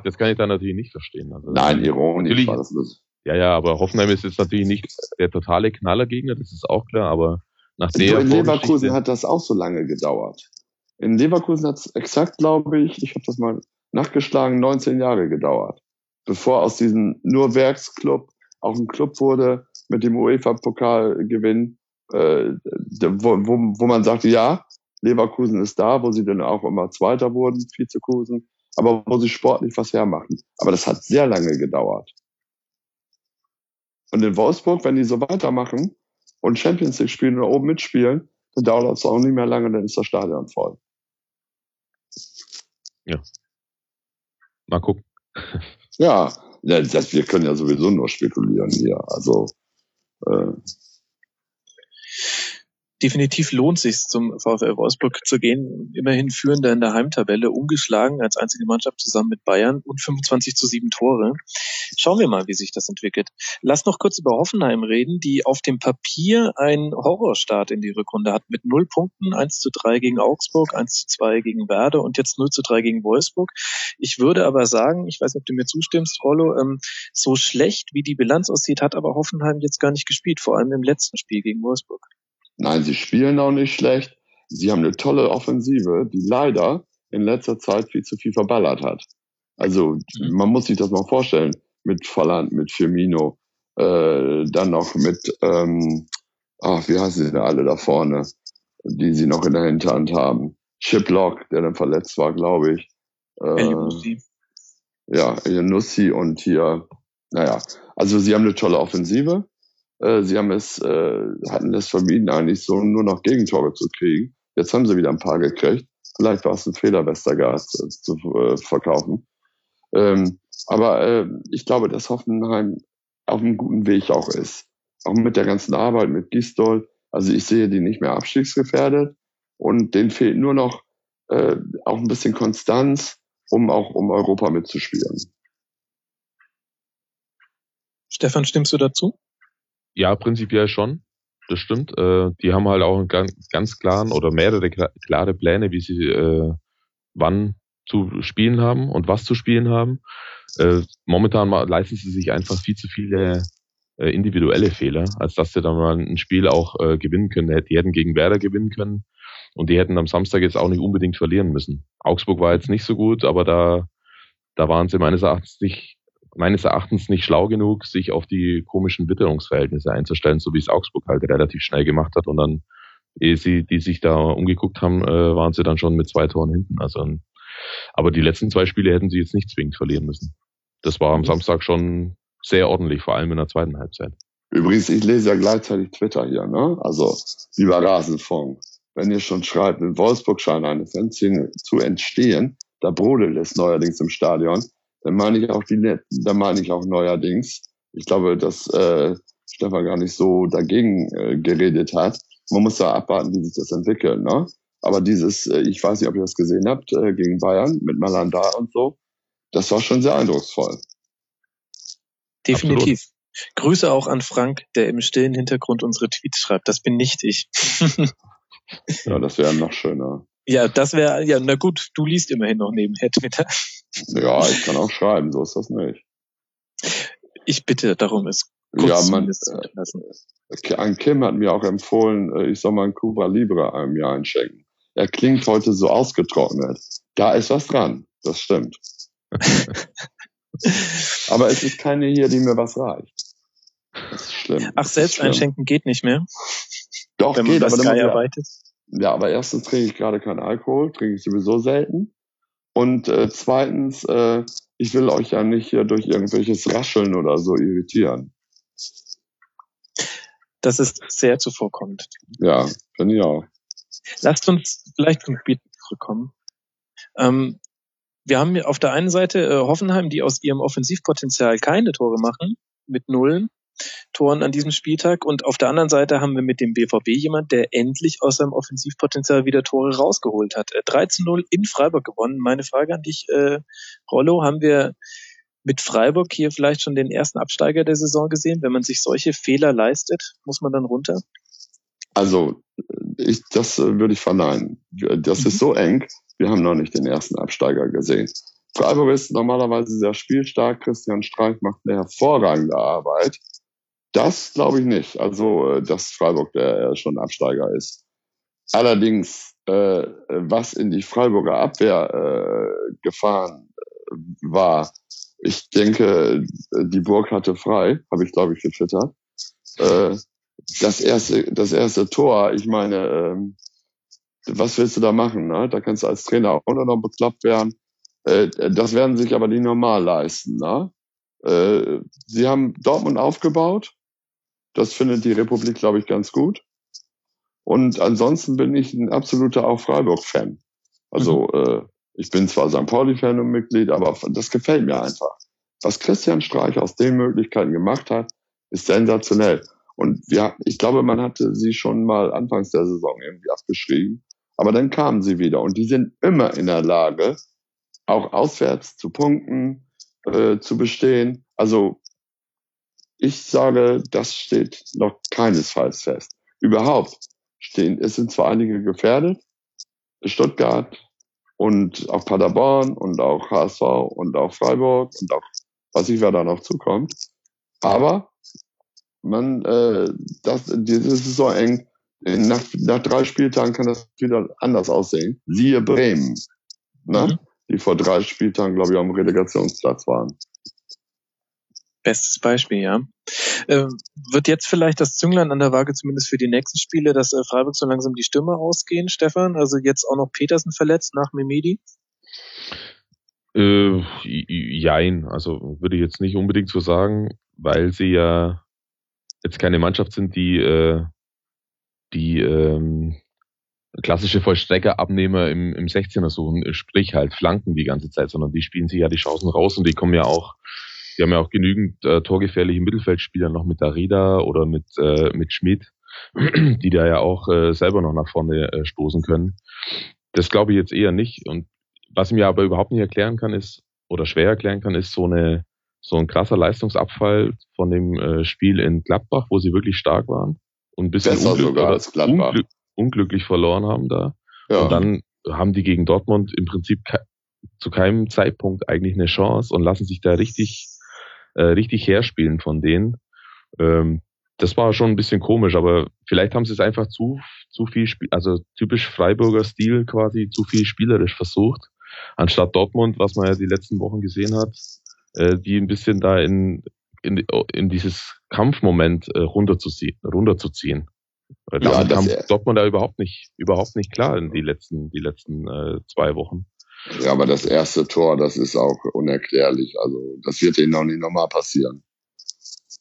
nicht verstehen. Also, nein, ironisch war das nicht. Ja, aber Hoffenheim ist jetzt natürlich nicht der totale Knallergegner, das ist auch klar, aber nach der in Leverkusen hat das auch so lange gedauert. In Leverkusen hat es exakt, glaube ich habe das mal nachgeschlagen, 19 Jahre gedauert, bevor aus diesem nur Werksclub auch ein Club wurde mit dem UEFA-Pokalgewinn, wo man sagte, ja, Leverkusen ist da, wo sie dann auch immer Zweiter wurden, Vizekusen, aber wo sie sportlich was hermachen. Aber das hat sehr lange gedauert. Und in Wolfsburg, wenn die so weitermachen und Champions League spielen oder oben mitspielen, dann dauert es auch nicht mehr lange, dann ist das Stadion voll. Ja. Mal gucken. Ja, wir können ja sowieso nur spekulieren hier. Also definitiv lohnt es sich, zum VfL Wolfsburg zu gehen. Immerhin Führender in der Heimtabelle, ungeschlagen als einzige Mannschaft zusammen mit Bayern und 25:7 Tore. Schauen wir mal, wie sich das entwickelt. Lass noch kurz über Hoffenheim reden, die auf dem Papier einen Horrorstart in die Rückrunde hat mit 0 Punkten, 1:3 gegen Augsburg, 1:2 gegen Werder und jetzt 0:3 gegen Wolfsburg. Ich würde aber sagen, ich weiß nicht, ob du mir zustimmst, Rollo, so schlecht wie die Bilanz aussieht, hat aber Hoffenheim jetzt gar nicht gespielt, vor allem im letzten Spiel gegen Wolfsburg. Nein, sie spielen auch nicht schlecht. Sie haben eine tolle Offensive, die leider in letzter Zeit viel zu viel verballert hat. Also man muss sich das mal vorstellen. Mit Volland, mit Firmino, dann noch mit, wie heißen sie denn alle da vorne, die sie noch in der Hinterhand haben. Chiplock, der dann verletzt war, glaube ich. Elionussi und hier, naja. Also sie haben eine tolle Offensive. Sie haben hatten es vermieden, eigentlich so nur noch Gegentore zu kriegen. Jetzt haben sie wieder ein paar gekriegt. Vielleicht war es ein Fehler, Westergaard zu verkaufen. Aber ich glaube, dass Hoffenheim auf einem guten Weg auch ist. Auch mit der ganzen Arbeit mit Gisdol. Also ich sehe die nicht mehr abstiegsgefährdet. Und denen fehlt nur noch auch ein bisschen Konstanz, um Europa mitzuspielen. Stefan, stimmst du dazu? Ja, prinzipiell schon. Das stimmt. Die haben halt auch einen ganz klaren oder mehrere klare Pläne, wie sie wann zu spielen haben und was zu spielen haben. Momentan leisten sie sich einfach viel zu viele individuelle Fehler, als dass sie dann mal ein Spiel auch gewinnen können. Die hätten gegen Werder gewinnen können und die hätten am Samstag jetzt auch nicht unbedingt verlieren müssen. Augsburg war jetzt nicht so gut, aber da waren sie meines Erachtens nicht schlau genug, sich auf die komischen Witterungsverhältnisse einzustellen, so wie es Augsburg halt relativ schnell gemacht hat. Und dann, ehe sie die sich da umgeguckt haben, waren sie dann schon mit 2 Toren hinten. Also, aber die letzten 2 Spiele hätten sie jetzt nicht zwingend verlieren müssen. Das war am Samstag schon sehr ordentlich, vor allem in der zweiten Halbzeit. Übrigens, ich lese ja gleichzeitig Twitter hier, ne? Also, lieber Rasenfunk, wenn ihr schon schreibt, in Wolfsburg scheint eine Fanszene zu entstehen, da brodelt es neuerdings im Stadion. Dann meine ich auch neuerdings. Ich glaube, dass Stefan gar nicht so dagegen geredet hat. Man muss da abwarten, wie sich das entwickelt. Ne? Aber dieses, ich weiß nicht, ob ihr das gesehen habt, gegen Bayern mit Malanda und so, das war schon sehr eindrucksvoll. Definitiv. Absolut. Grüße auch an Frank, der im stillen Hintergrund unsere Tweets schreibt. Das bin nicht ich. Ja, das wäre noch schöner. Ja, das wäre, ja, na gut, du liest immerhin noch nebenher Twitter. Ja, ich kann auch schreiben, so ist das nicht. Ich bitte darum, es kurz zu lassen. Ein Kim hat mir auch empfohlen, ich soll mal einen Cuba Libre einem Jahr einschenken. Er klingt heute so ausgetrocknet. Da ist was dran, das stimmt. Aber es ist keine hier, die mir was reicht. Das ist schlimm. Ach, selbst einschenken geht nicht mehr? Doch, wenn man das geil arbeitet. Ja, aber erstens trinke ich gerade keinen Alkohol, trinke ich sowieso selten. Und zweitens, ich will euch ja nicht hier durch irgendwelches Rascheln oder so irritieren. Das ist sehr zuvorkommend. Ja, genial. Lasst uns vielleicht zum Spiel zurückkommen. Wir haben auf der einen Seite Hoffenheim, die aus ihrem Offensivpotenzial keine Tore machen, mit 0 Toren an diesem Spieltag. Und auf der anderen Seite haben wir mit dem BVB jemand, der endlich aus seinem Offensivpotenzial wieder Tore rausgeholt hat. 13-0 in Freiburg gewonnen. Meine Frage an dich, Rollo, haben wir mit Freiburg hier vielleicht schon den ersten Absteiger der Saison gesehen? Wenn man sich solche Fehler leistet, muss man dann runter? Also, das würde ich verneinen. Das ist so eng, wir haben noch nicht den ersten Absteiger gesehen. Freiburg ist normalerweise sehr spielstark. Christian Streich macht eine hervorragende Arbeit. Das glaube ich nicht. Also, dass Freiburg der schon Absteiger ist. Allerdings, was in die Freiburger Abwehr gefahren war, ich denke, die Burg hatte frei, habe ich, glaube ich, getwittert. Das erste Tor, ich meine, was willst du da machen? Ne? Da kannst du als Trainer auch noch bekloppt werden. Das werden sich aber die normal leisten. Ne? Sie haben Dortmund aufgebaut. Das findet die Republik, glaube ich, ganz gut. Und ansonsten bin ich ein absoluter auch Freiburg-Fan. Also ich bin zwar St. Pauli-Fan und Mitglied, aber das gefällt mir einfach. Was Christian Streich aus den Möglichkeiten gemacht hat, ist sensationell. Und ja, ich glaube, man hatte sie schon mal anfangs der Saison irgendwie abgeschrieben. Aber dann kamen sie wieder. Und die sind immer in der Lage, auch auswärts zu punkten, zu bestehen. Also ich sage, das steht noch keinesfalls fest. Überhaupt es sind zwar einige gefährdet, Stuttgart und auch Paderborn und auch HSV und auch Freiburg und auch, was ich wer da noch zukommt. Aber man, das ist so eng. Nach 3 Spieltagen kann das wieder anders aussehen. Siehe Bremen. Ne? Mhm. Die vor 3 Spieltagen, glaube ich, am Relegationsplatz waren. Bestes Beispiel, ja. Wird jetzt vielleicht das Zünglein an der Waage, zumindest für die nächsten Spiele, dass Freiburg so langsam die Stürmer ausgehen, Stefan? Also jetzt auch noch Petersen verletzt nach Mehmedi? Jein, also würde ich jetzt nicht unbedingt so sagen, weil sie ja jetzt keine Mannschaft sind, die klassische Vollstrecker-Abnehmer im 16er suchen, sprich halt Flanken die ganze Zeit, sondern die spielen sich ja die Chancen raus und die kommen ja auch, die haben ja auch genügend torgefährliche Mittelfeldspieler noch mit Darida oder mit Schmidt, die da ja auch selber noch nach vorne stoßen können. Das glaube ich jetzt eher nicht. Und was ich mir aber überhaupt nicht erklären kann, ist, oder schwer erklären kann, ist so ein krasser Leistungsabfall von dem Spiel in Gladbach, wo sie wirklich stark waren und ein bisschen unglücklich verloren haben da. Ja. Und dann haben die gegen Dortmund im Prinzip zu keinem Zeitpunkt eigentlich eine Chance und lassen sich da richtig herspielen von denen. Das war schon ein bisschen komisch, aber vielleicht haben sie es einfach zu viel, also typisch Freiburger Stil quasi, zu viel spielerisch versucht, anstatt Dortmund, was man ja die letzten Wochen gesehen hat, die ein bisschen da in dieses Kampfmoment runterzuziehen. Ja, kam Dortmund da überhaupt nicht klar in die letzten 2 Wochen. Ja, aber das erste Tor, das ist auch unerklärlich. Also das wird denen noch nicht nochmal passieren.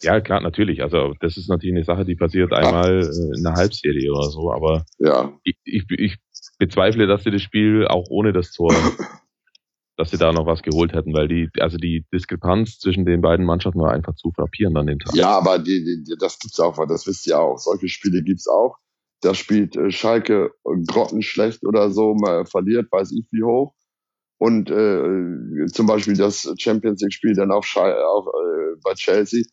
Ja, klar, natürlich. Also das ist natürlich eine Sache, die passiert einmal in der Halbserie oder so. Aber ja. Ich bezweifle, dass sie das Spiel auch ohne das Tor, dass sie da noch was geholt hätten, weil die Diskrepanz zwischen den beiden Mannschaften war einfach zu frappierend an dem Tag. Ja, aber das gibt's auch, das wisst ihr auch. Solche Spiele gibt's auch. Da spielt Schalke grottenschlecht oder so, mal verliert, weiß ich wie hoch. Und zum Beispiel das Champions League-Spiel dann auch bei Chelsea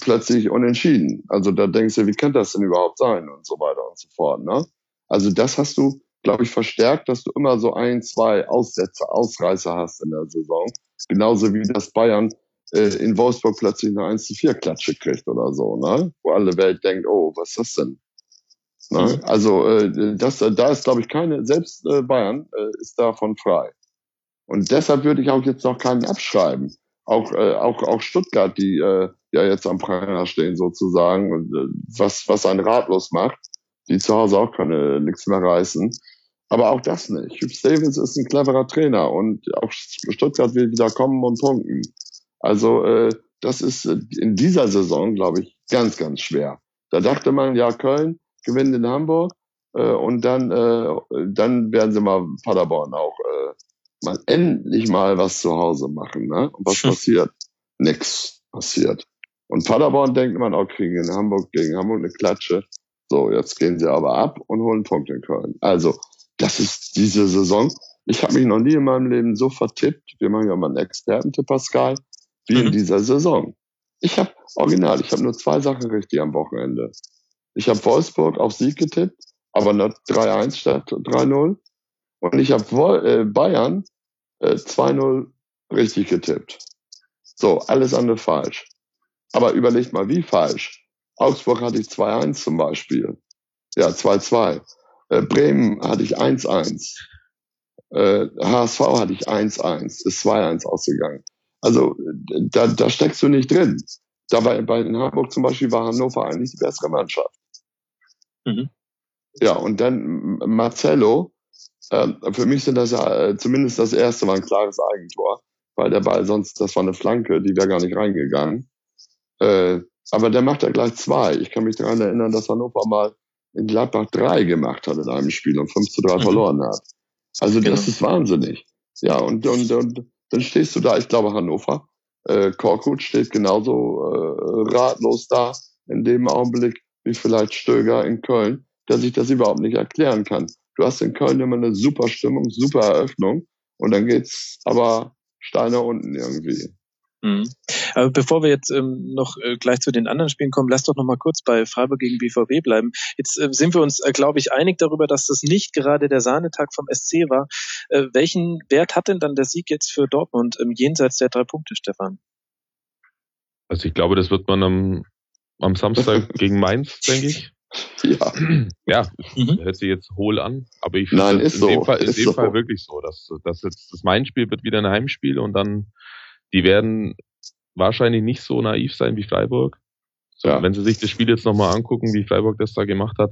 plötzlich unentschieden. Also da denkst du, wie kann das denn überhaupt sein und so weiter und so fort. Ne? Also das hast du, glaube ich, verstärkt, dass du immer so 1, 2 Aussätze, Ausreißer hast in der Saison. Genauso wie das Bayern in Wolfsburg plötzlich eine 1-4 Klatsche kriegt oder so, ne? Wo alle Welt denkt, oh, was ist das denn? Ne? Also da ist, glaube ich, keine, selbst Bayern ist davon frei. Und deshalb würde ich auch jetzt noch keinen abschreiben. Auch Stuttgart, die ja jetzt am Pranger stehen sozusagen, und was einen ratlos macht, die zu Hause auch keine nichts mehr reißen. Aber auch das nicht. Hugh Stevens ist ein cleverer Trainer und auch Stuttgart will wieder kommen und punkten. Also das ist in dieser Saison, glaube ich, ganz, ganz schwer. Da dachte man, ja, Köln gewinnt in Hamburg und dann werden sie mal Paderborn auch mal endlich mal was zu Hause machen. Ne? Und was passiert? Nix passiert. Und Paderborn denkt man, auch kriegen in Hamburg gegen Hamburg eine Klatsche. So, jetzt gehen sie aber ab und holen einen Punkt in Köln. Also, das ist diese Saison. Ich habe mich noch nie in meinem Leben so vertippt, wir machen ja mal einen Expertentipp, Pascal, wie in dieser Saison. Ich habe nur zwei Sachen richtig am Wochenende. Ich habe Wolfsburg auf Sieg getippt, aber nur 3-1 statt 3-0. Und ich habe Bayern 2-0 richtig getippt. So, alles andere falsch. Aber überlegt mal, wie falsch. Augsburg hatte ich 2-1 zum Beispiel. Ja, 2-2. Bremen hatte ich 1-1. HSV hatte ich 1-1. Ist 2-1 ausgegangen. Also da steckst du nicht drin. Dabei bei Hamburg zum Beispiel war Hannover eigentlich die bessere Mannschaft. Mhm. Ja, und dann Marcelo. Für mich sind das ja zumindest das erste war ein klares Eigentor, weil der Ball sonst, das war eine Flanke, die wäre gar nicht reingegangen. Aber der macht ja gleich 2. Ich kann mich daran erinnern, dass Hannover mal in Gladbach 3 gemacht hat in einem Spiel und 5-3 verloren hat. Also das ist wahnsinnig. Ja, und dann stehst du da, ich glaube Hannover, Korkut steht genauso ratlos da in dem Augenblick wie vielleicht Stöger in Köln, der sich das überhaupt nicht erklären kann. Du hast in Köln immer eine super Stimmung, super Eröffnung und dann geht's aber steil nach unten irgendwie. Mhm. Aber bevor wir jetzt noch gleich zu den anderen Spielen kommen, lass doch noch mal kurz bei Freiburg gegen BVB bleiben. Jetzt sind wir uns, glaube ich, einig darüber, dass das nicht gerade der Sahnetag vom SC war. Welchen Wert hat denn dann der Sieg jetzt für Dortmund jenseits der 3 Punkte, Stefan? Also ich glaube, das wird man am Samstag gegen Mainz, denke ich. Ja. Ja, hört sich jetzt hohl an, aber ich finde es in dem Fall wirklich so, dass jetzt das Mainz-Spiel wird wieder ein Heimspiel und dann die werden wahrscheinlich nicht so naiv sein wie Freiburg. So, ja. Wenn sie sich das Spiel jetzt nochmal angucken, wie Freiburg das da gemacht hat.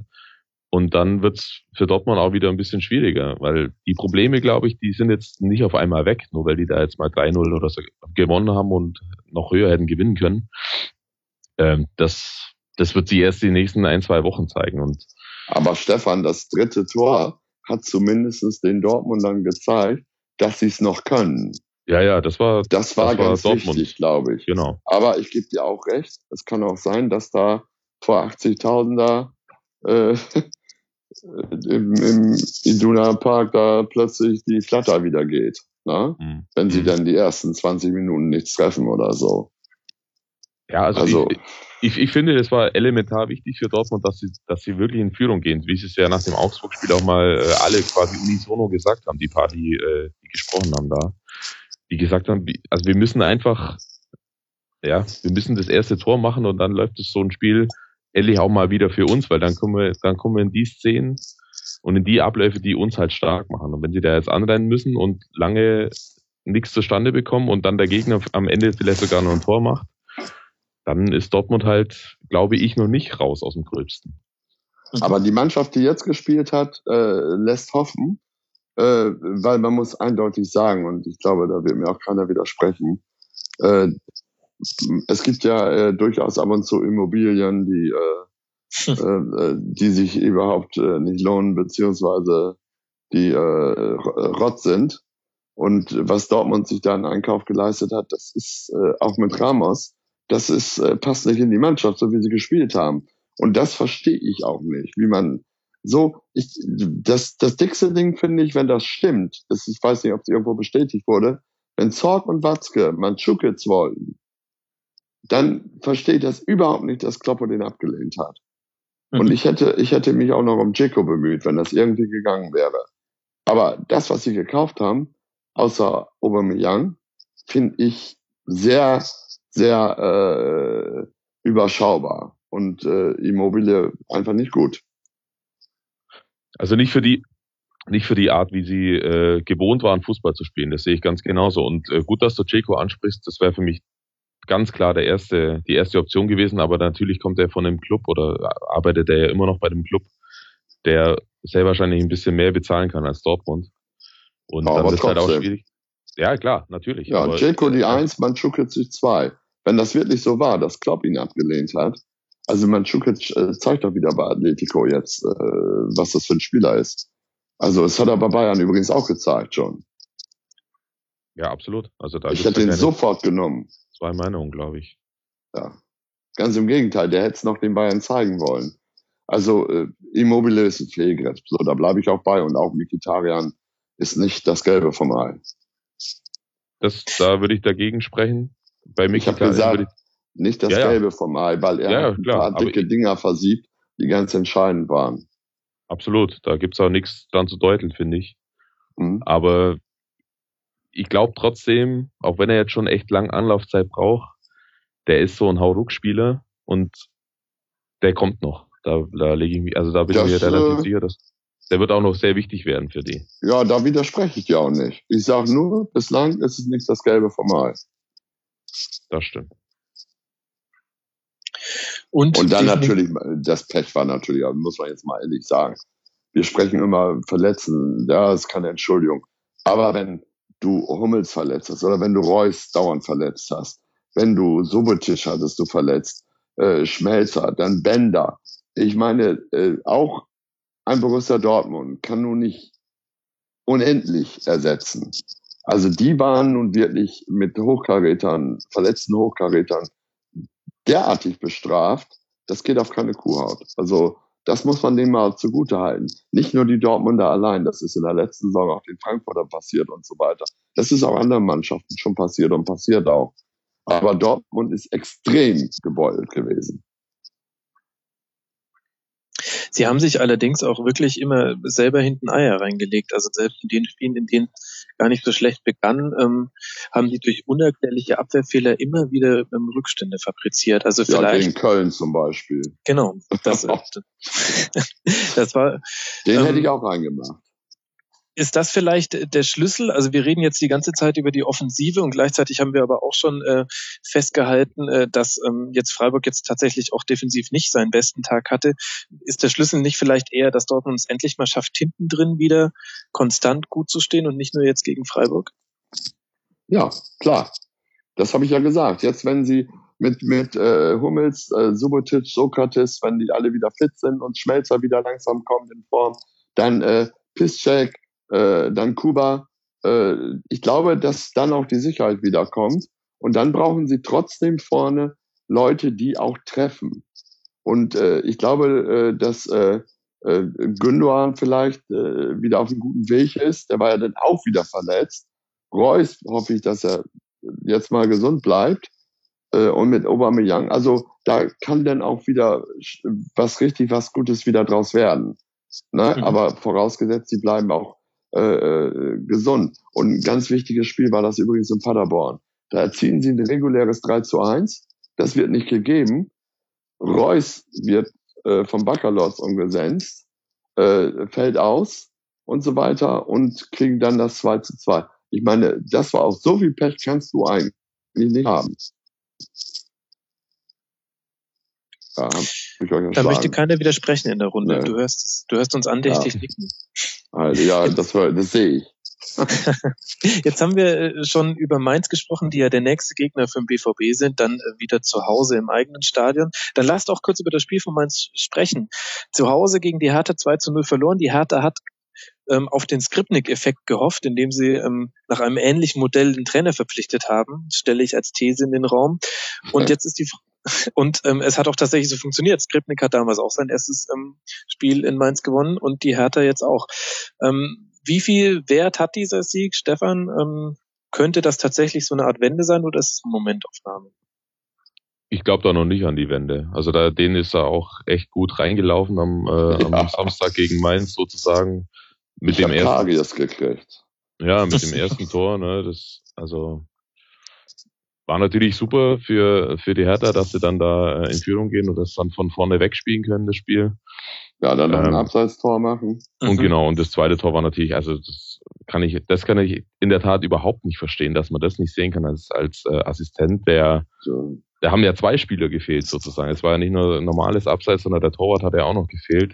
Und dann wird's für Dortmund auch wieder ein bisschen schwieriger, weil die Probleme, glaube ich, die sind jetzt nicht auf einmal weg, nur weil die da jetzt mal 3-0 oder so gewonnen haben und noch höher hätten gewinnen können. Das wird sie erst die nächsten 1-2 Wochen zeigen. Aber Stefan, das 3. Tor hat zumindest den Dortmundern gezeigt, dass sie es noch können. Ja, das war ganz Dortmund. Wichtig, glaube ich. Genau. Aber ich gebe dir auch recht, es kann auch sein, dass da vor 80.000 im Iduna Park da plötzlich die Flatter wieder geht, ne? Mhm. Wenn sie dann die ersten 20 Minuten nichts treffen oder so. Ja, also ich finde, das war elementar wichtig für Dortmund, dass sie wirklich in Führung gehen, wie sie es ja nach dem Augsburg-Spiel auch mal alle quasi unisono gesagt haben, die paar, die gesprochen haben da. Die gesagt haben, also wir müssen einfach, ja, wir müssen das erste Tor machen und dann läuft es so ein Spiel endlich auch mal wieder für uns, weil dann kommen wir in die Szenen und in die Abläufe, die uns halt stark machen. Und wenn sie da jetzt anrennen müssen und lange nichts zustande bekommen und dann der Gegner am Ende vielleicht sogar noch ein Tor macht, dann ist Dortmund halt, glaube ich, noch nicht raus aus dem Gröbsten. Aber die Mannschaft, die jetzt gespielt hat, lässt hoffen, weil man muss eindeutig sagen, und ich glaube, da wird mir auch keiner widersprechen, es gibt ja durchaus ab und zu Immobilien, die sich überhaupt nicht lohnen, beziehungsweise die Rotz sind. Und was Dortmund sich da in Einkauf geleistet hat, das ist auch mit Ramos, das ist passt nicht in die Mannschaft, so wie sie gespielt haben. Und das verstehe ich auch nicht, wie man so, das dickste Ding finde ich, wenn das stimmt, ich weiß nicht, ob es irgendwo bestätigt wurde, wenn Zorc und Watzke Mandzukic wollten, dann verstehe ich das überhaupt nicht, dass Kloppo den abgelehnt hat. Mhm. Und ich hätte mich auch noch um Dzeko bemüht, wenn das irgendwie gegangen wäre. Aber das, was sie gekauft haben, außer Aubameyang, finde ich sehr, sehr überschaubar und Immobile einfach nicht gut. Also nicht für die Art, wie sie gewohnt waren, Fußball zu spielen. Das sehe ich ganz genauso. Und gut, dass du Dzeko ansprichst. Das wäre für mich ganz klar die erste Option gewesen. Aber natürlich kommt er von dem Club oder arbeitet er ja immer noch bei dem Club, der sehr wahrscheinlich ein bisschen mehr bezahlen kann als Dortmund. Und ja, dann ist trotzdem halt auch schwierig. Ja, klar, natürlich. Ja, Dzeko die 1, Mandzukic die 2. Wenn das wirklich so war, dass Klopp ihn abgelehnt hat, Also Mandzukic zeigt doch wieder bei Atletico jetzt, was das für ein Spieler ist. Also es hat er bei Bayern übrigens auch gezeigt schon. Ja, absolut. Also da ich hätte ihn sofort genommen. Zwei Meinungen, glaube ich. Ja, ganz im Gegenteil. Der hätte es noch den Bayern zeigen wollen. Also Immobile ist ein Pflegekräft. So, da bleibe ich auch bei. Und auch Mkhitaryan ist nicht das Gelbe vom Ei. Da würde ich dagegen sprechen. Bei Mkhitaryan nicht das Gelbe vom Ei, weil er ein paar dicke Dinger versiebt, die ganz entscheidend waren. Absolut, da gibt's auch nichts dran zu deuteln, finde ich. Mhm. Aber ich glaube trotzdem, auch wenn er jetzt schon echt lang Anlaufzeit braucht, der ist so ein Hauruck-Spieler und der kommt noch. Da lege ich mich, also da bin ich mir relativ sicher, dass der wird auch noch sehr wichtig werden für die. Ja, da widerspreche ich ja auch nicht. Ich sage nur, bislang ist es nichts das Gelbe vom Ei. Das stimmt. Und dann natürlich, das Pech war natürlich, muss man jetzt mal ehrlich sagen. Wir sprechen immer Verletzten, ja, ist keine Entschuldigung. Aber wenn du Hummels verletzt hast oder wenn du Reus dauernd verletzt hast, wenn du Subotic hattest du verletzt, Schmelzer, dann Bender. Ich meine, auch ein Borussia Dortmund kann nun nicht unendlich ersetzen. Also die waren nun wirklich mit verletzten Hochkarätern derartig bestraft, das geht auf keine Kuhhaut. Also das muss man denen mal zugute halten. Nicht nur die Dortmunder allein, das ist in der letzten Saison auch den Frankfurtern passiert und so weiter. Das ist auch anderen Mannschaften schon passiert und passiert auch. Aber Dortmund ist extrem gebeutelt gewesen. Sie haben sich allerdings auch wirklich immer selber hinten Eier reingelegt. Also selbst in den Spielen, in denen gar nicht so schlecht begann, haben die durch unerklärliche Abwehrfehler immer wieder Rückstände fabriziert. Also vielleicht gegen Köln zum Beispiel. Genau. Das war. Den hätte ich auch reingemacht. Ist das vielleicht der Schlüssel? Also wir reden jetzt die ganze Zeit über die Offensive und gleichzeitig haben wir aber auch schon festgehalten, dass jetzt Freiburg jetzt tatsächlich auch defensiv nicht seinen besten Tag hatte. Ist der Schlüssel nicht vielleicht eher, dass Dortmund es endlich mal schafft, hinten drin wieder konstant gut zu stehen und nicht nur jetzt gegen Freiburg? Ja, klar. Das habe ich ja gesagt. Jetzt, wenn sie mit Hummels, Subotic, Sokratis, wenn die alle wieder fit sind und Schmelzer wieder langsam kommt in Form, dann Piszczek, dann Kuba. Ich glaube, dass dann auch die Sicherheit wiederkommt. Und dann brauchen sie trotzdem vorne Leute, die auch treffen. Und ich glaube, dass Gündogan vielleicht wieder auf einem guten Weg ist. Der war ja dann auch wieder verletzt. Reus hoffe ich, dass er jetzt mal gesund bleibt. Und mit Aubameyang. Also da kann dann auch wieder was Gutes wieder draus werden. Ne? Mhm. Aber vorausgesetzt, sie bleiben auch gesund. Und ein ganz wichtiges Spiel war das übrigens in Paderborn. Da erzielen sie ein reguläres 3:1. Das wird nicht gegeben. Reus wird vom Bacalotz umgesenzt, fällt aus und so weiter und kriegen dann das 2:2. Ich meine, das war auch so viel Pech, kannst du eigentlich nicht haben. Ja, da möchte keiner widersprechen in der Runde. Nee. Du hörst uns andächtig nicken. Also, ja, das sehe ich. Jetzt haben wir schon über Mainz gesprochen, die ja der nächste Gegner für den BVB sind, dann wieder zu Hause im eigenen Stadion. Dann lasst auch kurz über das Spiel von Mainz sprechen. Zu Hause gegen die Hertha 2:0 verloren. Die Hertha hat auf den Skripnik-Effekt gehofft, indem sie nach einem ähnlichen Modell den Trainer verpflichtet haben. Das stelle ich als These in den Raum. Und jetzt ist die Frage, Und es hat auch tatsächlich so funktioniert. Skripnik hat damals auch sein erstes Spiel in Mainz gewonnen und die Hertha jetzt auch. Wie viel Wert hat dieser Sieg, Stefan? Könnte das tatsächlich so eine Art Wende sein oder ist es eine Momentaufnahme? Ich glaube da noch nicht an die Wende. Also denen ist da auch echt gut reingelaufen am Samstag gegen Mainz sozusagen. Mit dem ersten Tor. Ne, war natürlich super für die Hertha, dass sie dann da in Führung gehen und das dann von vorne wegspielen können, das Spiel. Ja, dann noch ein Abseitstor machen. Und genau, und das zweite Tor war natürlich, also das kann ich in der Tat überhaupt nicht verstehen, dass man das nicht sehen kann als Assistent, da haben ja zwei Spieler gefehlt sozusagen. Es war ja nicht nur normales Abseits, sondern der Torwart hat ja auch noch gefehlt.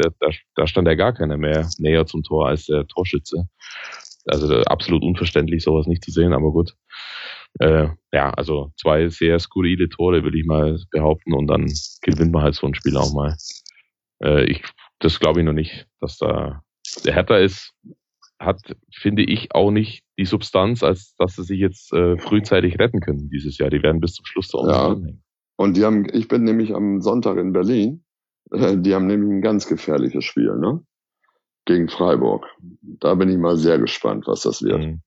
Da stand ja gar keiner mehr näher zum Tor als der Torschütze. Also absolut unverständlich, sowas nicht zu sehen, aber gut. Ja, also zwei sehr skurrile Tore, will ich mal behaupten, und dann gewinnen wir halt so ein Spiel auch mal. Das glaube ich noch nicht, dass da der Hertha ist, hat, finde ich, auch nicht die Substanz, als dass sie sich jetzt frühzeitig retten können dieses Jahr. Die werden bis zum Schluss da unten dranhängen. Und die haben, ich bin nämlich am Sonntag in Berlin, die haben nämlich ein ganz gefährliches Spiel, ne? Gegen Freiburg. Da bin ich mal sehr gespannt, was das wird. Mhm.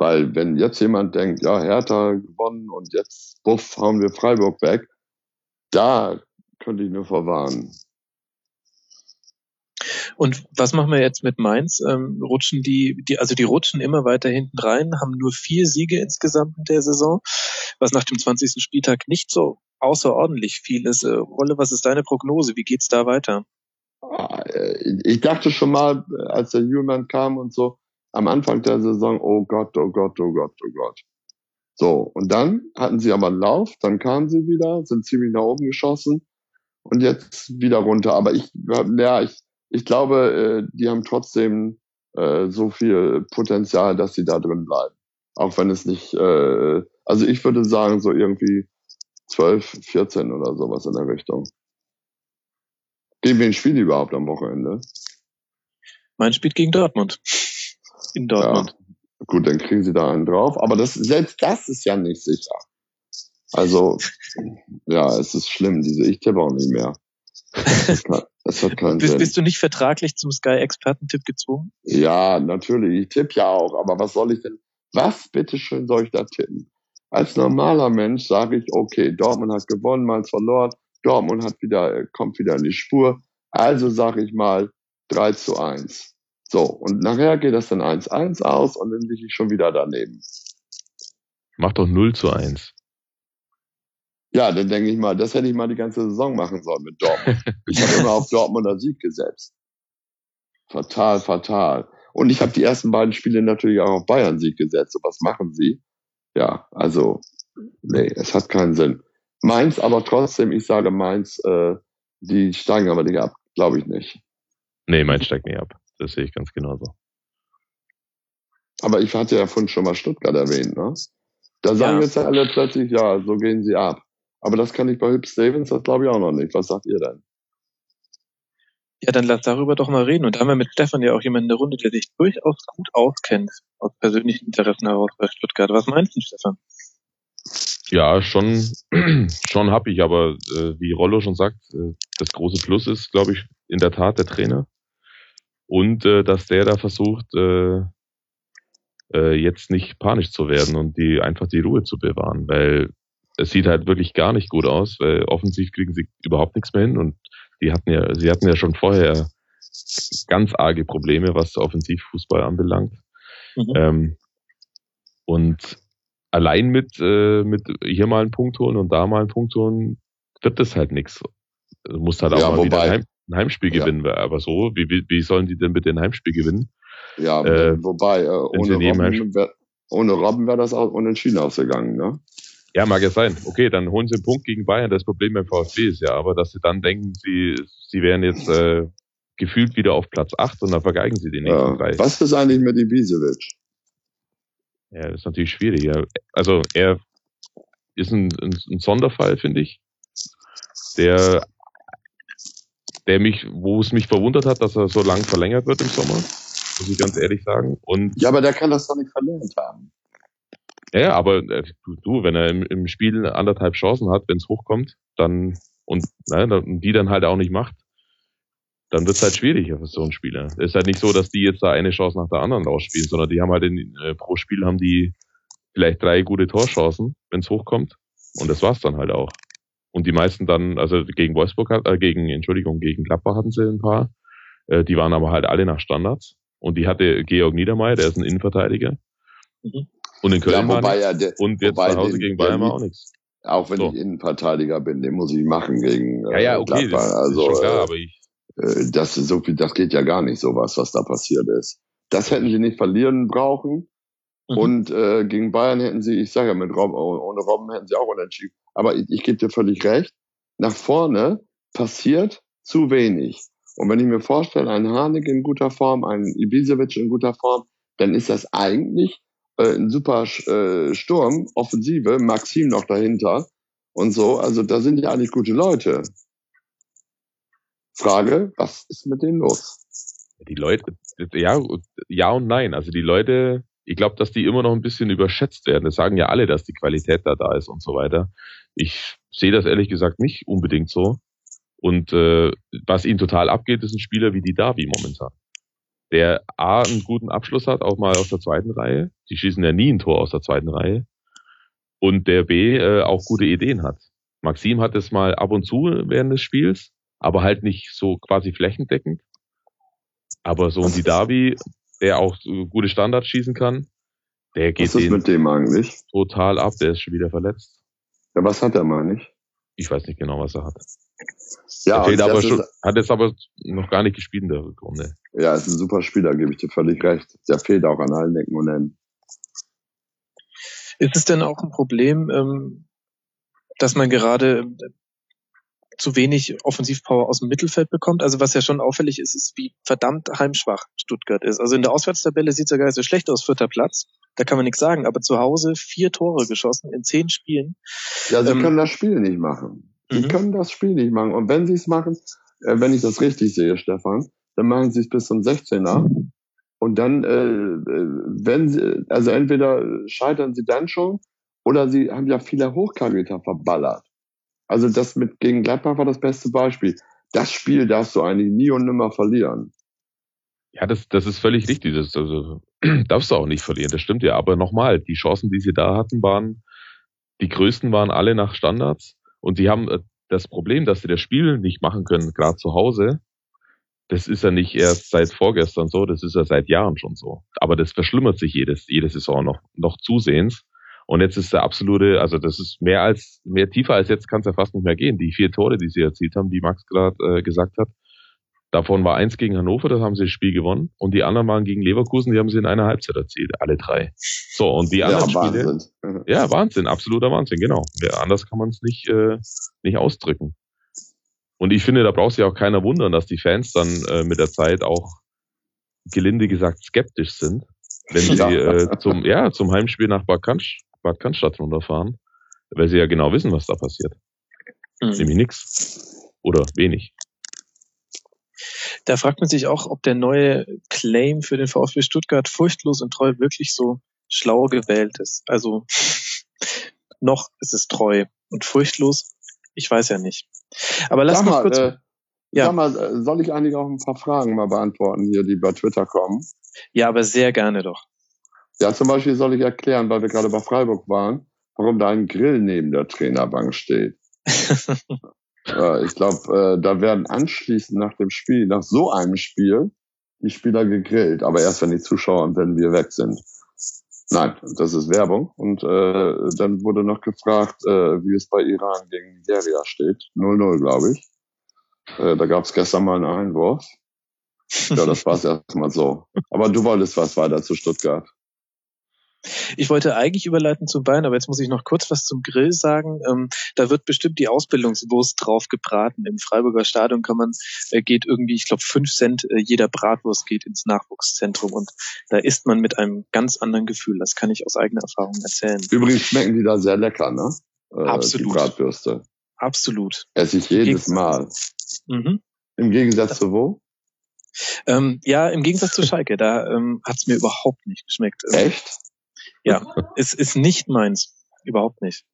Weil wenn jetzt jemand denkt, ja, Hertha gewonnen und jetzt, buff, hauen wir Freiburg weg, da könnte ich nur verwarnen. Und was machen wir jetzt mit Mainz? Rutschen die rutschen immer weiter hinten rein, haben nur 4 Siege insgesamt in der Saison, was nach dem 20. Spieltag nicht so außerordentlich viel ist. Rolle, was ist deine Prognose? Wie geht's da weiter? Ich dachte schon mal, als der Julian kam und so, am Anfang der Saison, oh Gott, oh Gott, oh Gott, oh Gott. So, und dann hatten sie aber einen Lauf, dann kamen sie wieder, sind ziemlich nach oben geschossen und jetzt wieder runter. Aber ich glaube, die haben trotzdem so viel Potenzial, dass sie da drin bleiben. Auch wenn es nicht, also ich würde sagen, so irgendwie 12, 14 oder sowas in der Richtung. Gegen wen spielen die überhaupt am Wochenende? Mein spielt gegen Dortmund. In Dortmund. Ja, gut, dann kriegen sie da einen drauf. Aber selbst das ist ja nicht sicher. Also, ja, es ist schlimm. Ich tippe auch nicht mehr. Das hat keinen Sinn. Bist du nicht vertraglich zum Sky-Experten-Tipp gezwungen? Ja, natürlich. Ich tippe ja auch. Aber was soll ich denn? Was bitteschön soll ich da tippen? Als normaler Mensch sage ich, okay, Dortmund hat gewonnen, mal verloren. Dortmund kommt wieder in die Spur. Also sage ich mal 3-1. So, und nachher geht das dann 1-1 aus und dann liege ich schon wieder daneben. Mach doch 0-1. Ja, dann denke ich mal, das hätte ich mal die ganze Saison machen sollen mit Dortmund. Ich habe immer auf Dortmunder Sieg gesetzt. Fatal, fatal. Und ich habe die ersten beiden Spiele natürlich auch auf Bayern Sieg gesetzt. Und was machen sie? Ja, also, nee, es hat keinen Sinn. Mainz aber trotzdem, ich sage Mainz, die steigen aber nicht ab. Glaube ich nicht. Nee, Mainz steigt nicht ab. Das sehe ich ganz genauso. Aber ich hatte ja vorhin schon mal Stuttgart erwähnt, ne? Da sagen jetzt alle plötzlich, ja, so gehen sie ab. Aber das kann ich bei Hüb Stevens, das glaube ich auch noch nicht. Was sagt ihr denn? Ja, dann lasst darüber doch mal reden. Und da haben wir mit Stefan ja auch jemanden in der Runde, der sich durchaus gut auskennt, aus persönlichen Interessen heraus bei Stuttgart. Was meinst du, Stefan? Ja, schon hab ich. Aber wie Rollo schon sagt, das große Plus ist, glaube ich, in der Tat der Trainer. Und dass der da versucht, jetzt nicht panisch zu werden und einfach die Ruhe zu bewahren, weil es sieht halt wirklich gar nicht gut aus, weil offensiv kriegen sie überhaupt nichts mehr hin und sie hatten ja schon vorher ganz arge Probleme, was Offensivfußball anbelangt. Mhm. Und allein mit hier mal einen Punkt holen und da mal einen Punkt holen, wird das halt nichts. Du musst halt auch mal wieder ein Heimspiel gewinnen, aber so, wie sollen die denn bitte ein Heimspiel gewinnen? Ja, ohne Robben wäre das auch unentschieden ausgegangen, ne? Ja, mag ja sein. Okay, dann holen sie einen Punkt gegen Bayern. Das Problem beim VfB ist ja aber, dass sie dann denken, sie wären jetzt gefühlt wieder auf Platz 8 und dann vergeigen sie die nächsten 3. Was ist eigentlich mit Ibisevic? Ja, das ist natürlich schwierig. Ja. Also er ist ein Sonderfall, finde ich. Wo es mich verwundert hat, dass er so lang verlängert wird im Sommer, muss ich ganz ehrlich sagen. Und ja, aber der kann das doch nicht verlängert haben. Ja, aber du, wenn er im Spiel 1,5 Chancen hat, wenn es hochkommt, und die dann halt auch nicht macht, dann wird es halt schwieriger für so einen Spieler. Es ist halt nicht so, dass die jetzt da eine Chance nach der anderen rausspielen, sondern die haben halt pro Spiel haben die vielleicht 3 gute Torchancen, wenn es hochkommt. Und das war's dann halt auch. Und die meisten dann, also gegen Gladbach hatten sie ein paar. Die waren aber halt alle nach Standards. Und die hatte Georg Niedermeyer, der ist ein Innenverteidiger. Mhm. Und in Köln und jetzt zu Hause gegen Bayern war auch nichts. Auch wenn ich Innenverteidiger bin, den muss ich machen gegen Gladbach. Ja, okay, Gladbach. Das ist schon klar, aber das geht ja gar nicht, sowas, was da passiert ist. Das hätten sie nicht verlieren brauchen. Mhm. Und gegen Bayern hätten sie, ich sage ja, ohne Robben hätten sie auch unentschieden. Aber ich gebe dir völlig recht, nach vorne passiert zu wenig. Und wenn ich mir vorstelle, einen Harnik in guter Form, einen Ibisevic in guter Form, dann ist das eigentlich ein super Sturm, Offensive, Maxim noch dahinter und so. Also da sind ja eigentlich gute Leute. Frage, was ist mit denen los? Die Leute, ja und nein. Also die Leute, ich glaube, dass die immer noch ein bisschen überschätzt werden. Das sagen ja alle, dass die Qualität da ist und so weiter. Ich sehe das ehrlich gesagt nicht unbedingt so. Und was ihnen total abgeht, ist ein Spieler wie die Davie momentan. Der A, einen guten Abschluss hat, auch mal aus der zweiten Reihe. Die schießen ja nie ein Tor aus der zweiten Reihe. Und der B, auch gute Ideen hat. Maxim hat es mal ab und zu während des Spiels, aber halt nicht so quasi flächendeckend. Aber so ein Didavi, der auch gute Standards schießen kann, der geht total ab. Der ist schon wieder verletzt. Ja, was hat er mal nicht? Ich weiß nicht genau, was er hat. Ja, hat jetzt aber noch gar nicht gespielt in der Runde. Ja, ist ein super Spieler, gebe ich dir völlig recht. Der fehlt auch an allen Ecken und Enden. Ist es denn auch ein Problem, dass man gerade zu wenig Offensivpower aus dem Mittelfeld bekommt? Also was ja schon auffällig ist, ist, wie verdammt heimschwach Stuttgart ist. Also in der Auswärtstabelle sieht es ja gar nicht so schlecht aus, 4. Platz. Da kann man nichts sagen. Aber zu Hause 4 Tore geschossen in 10 Spielen. Ja, sie können das Spiel nicht machen. Sie können das Spiel nicht machen. Und wenn sie es machen, wenn ich das richtig sehe, Stefan, dann machen sie es bis zum 16er. Und dann, wenn sie, also entweder scheitern sie dann schon oder sie haben ja viele Hochkaräter verballert. Also das mit gegen Gladbach war das beste Beispiel. Das Spiel darfst du eigentlich nie und nimmer verlieren. Ja, das ist völlig richtig. Das also, darfst du auch nicht verlieren, das stimmt ja. Aber nochmal, die Chancen, die sie da hatten, die größten waren alle nach Standards. Und sie haben das Problem, dass sie das Spiel nicht machen können, gerade zu Hause. Das ist ja nicht erst seit vorgestern so, das ist ja seit Jahren schon so. Aber das verschlimmert sich jede Saison noch zusehends. Und jetzt ist der absolute, also das ist mehr tiefer als jetzt kann es ja fast nicht mehr gehen. Die 4 Tore, die sie erzielt haben, die Max gerade gesagt hat, davon war 1 gegen Hannover, da haben sie das Spiel gewonnen. Und die anderen waren gegen Leverkusen, die haben sie in einer Halbzeit erzielt, alle 3. So, und die anderen Spiele... Wahnsinn. Ja, Wahnsinn, absoluter Wahnsinn, genau. Ja, anders kann man es nicht ausdrücken. Und ich finde, da braucht sich auch keiner wundern, dass die Fans dann mit der Zeit auch gelinde gesagt skeptisch sind, wenn sie zum Heimspiel nach Bad Cannstatt runterfahren, weil sie ja genau wissen, was da passiert. Nämlich nichts oder wenig. Da fragt man sich auch, ob der neue Claim für den VfB Stuttgart furchtlos und treu wirklich so schlau gewählt ist. Also noch ist es treu und furchtlos, ich weiß ja nicht. Aber lass mal kurz... soll ich eigentlich auch ein paar Fragen mal beantworten hier, die bei Twitter kommen? Ja, aber sehr gerne doch. Ja, zum Beispiel soll ich erklären, weil wir gerade bei Freiburg waren, warum da ein Grill neben der Trainerbank steht. Ich glaube, da werden anschließend nach so einem Spiel, die Spieler gegrillt. Aber erst, wenn die Zuschauer und wenn wir weg sind. Nein, das ist Werbung. Und dann wurde noch gefragt, wie es bei Iran gegen Nigeria steht. 0-0, glaube ich. Da gab es gestern mal einen Einwurf. Ja, das war es erstmal so. Aber du wolltest was weiter zu Stuttgart. Ich wollte eigentlich überleiten zum Bayern, aber jetzt muss ich noch kurz was zum Grill sagen. Da wird bestimmt die Ausbildungswurst drauf gebraten. Im Freiburger Stadion geht irgendwie, ich glaube, 5 Cent jeder Bratwurst geht ins Nachwuchszentrum und da isst man mit einem ganz anderen Gefühl. Das kann ich aus eigener Erfahrung erzählen. Übrigens schmecken die da sehr lecker, ne? Absolut. Die Bratwürste. Absolut. Esse ich jedes Mal. Mhm. Im Gegensatz zu wo? Im Gegensatz zu Schalke. Da hat es mir überhaupt nicht geschmeckt. Echt? Ja, es ist nicht meins. Überhaupt nicht.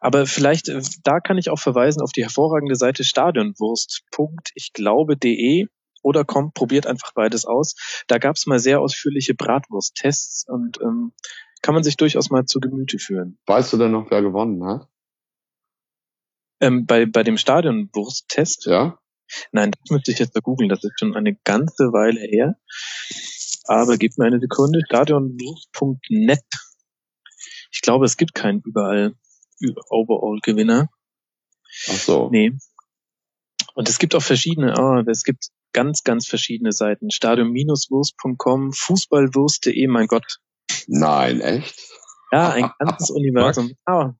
Aber vielleicht, da kann ich auch verweisen auf die hervorragende Seite stadionwurst.ichglaube.de oder kommt, probiert einfach beides aus. Da gab es mal sehr ausführliche Bratwurst-Tests und kann man sich durchaus mal zu Gemüte führen. Weißt du denn noch, wer gewonnen hat? Bei dem Stadionwursttest? Ja. Nein, das müsste ich jetzt mal googeln. Das ist schon eine ganze Weile her. Aber gebt mir eine Sekunde. Stadionwurst.net. Ich glaube, es gibt keinen Overall-Gewinner. Ach so. Nee. Und es gibt auch es gibt ganz, ganz verschiedene Seiten. Stadion-wurst.com, Fußballwurst.de, mein Gott. Nein, echt? Ja, ein ganzes Universum. Ah.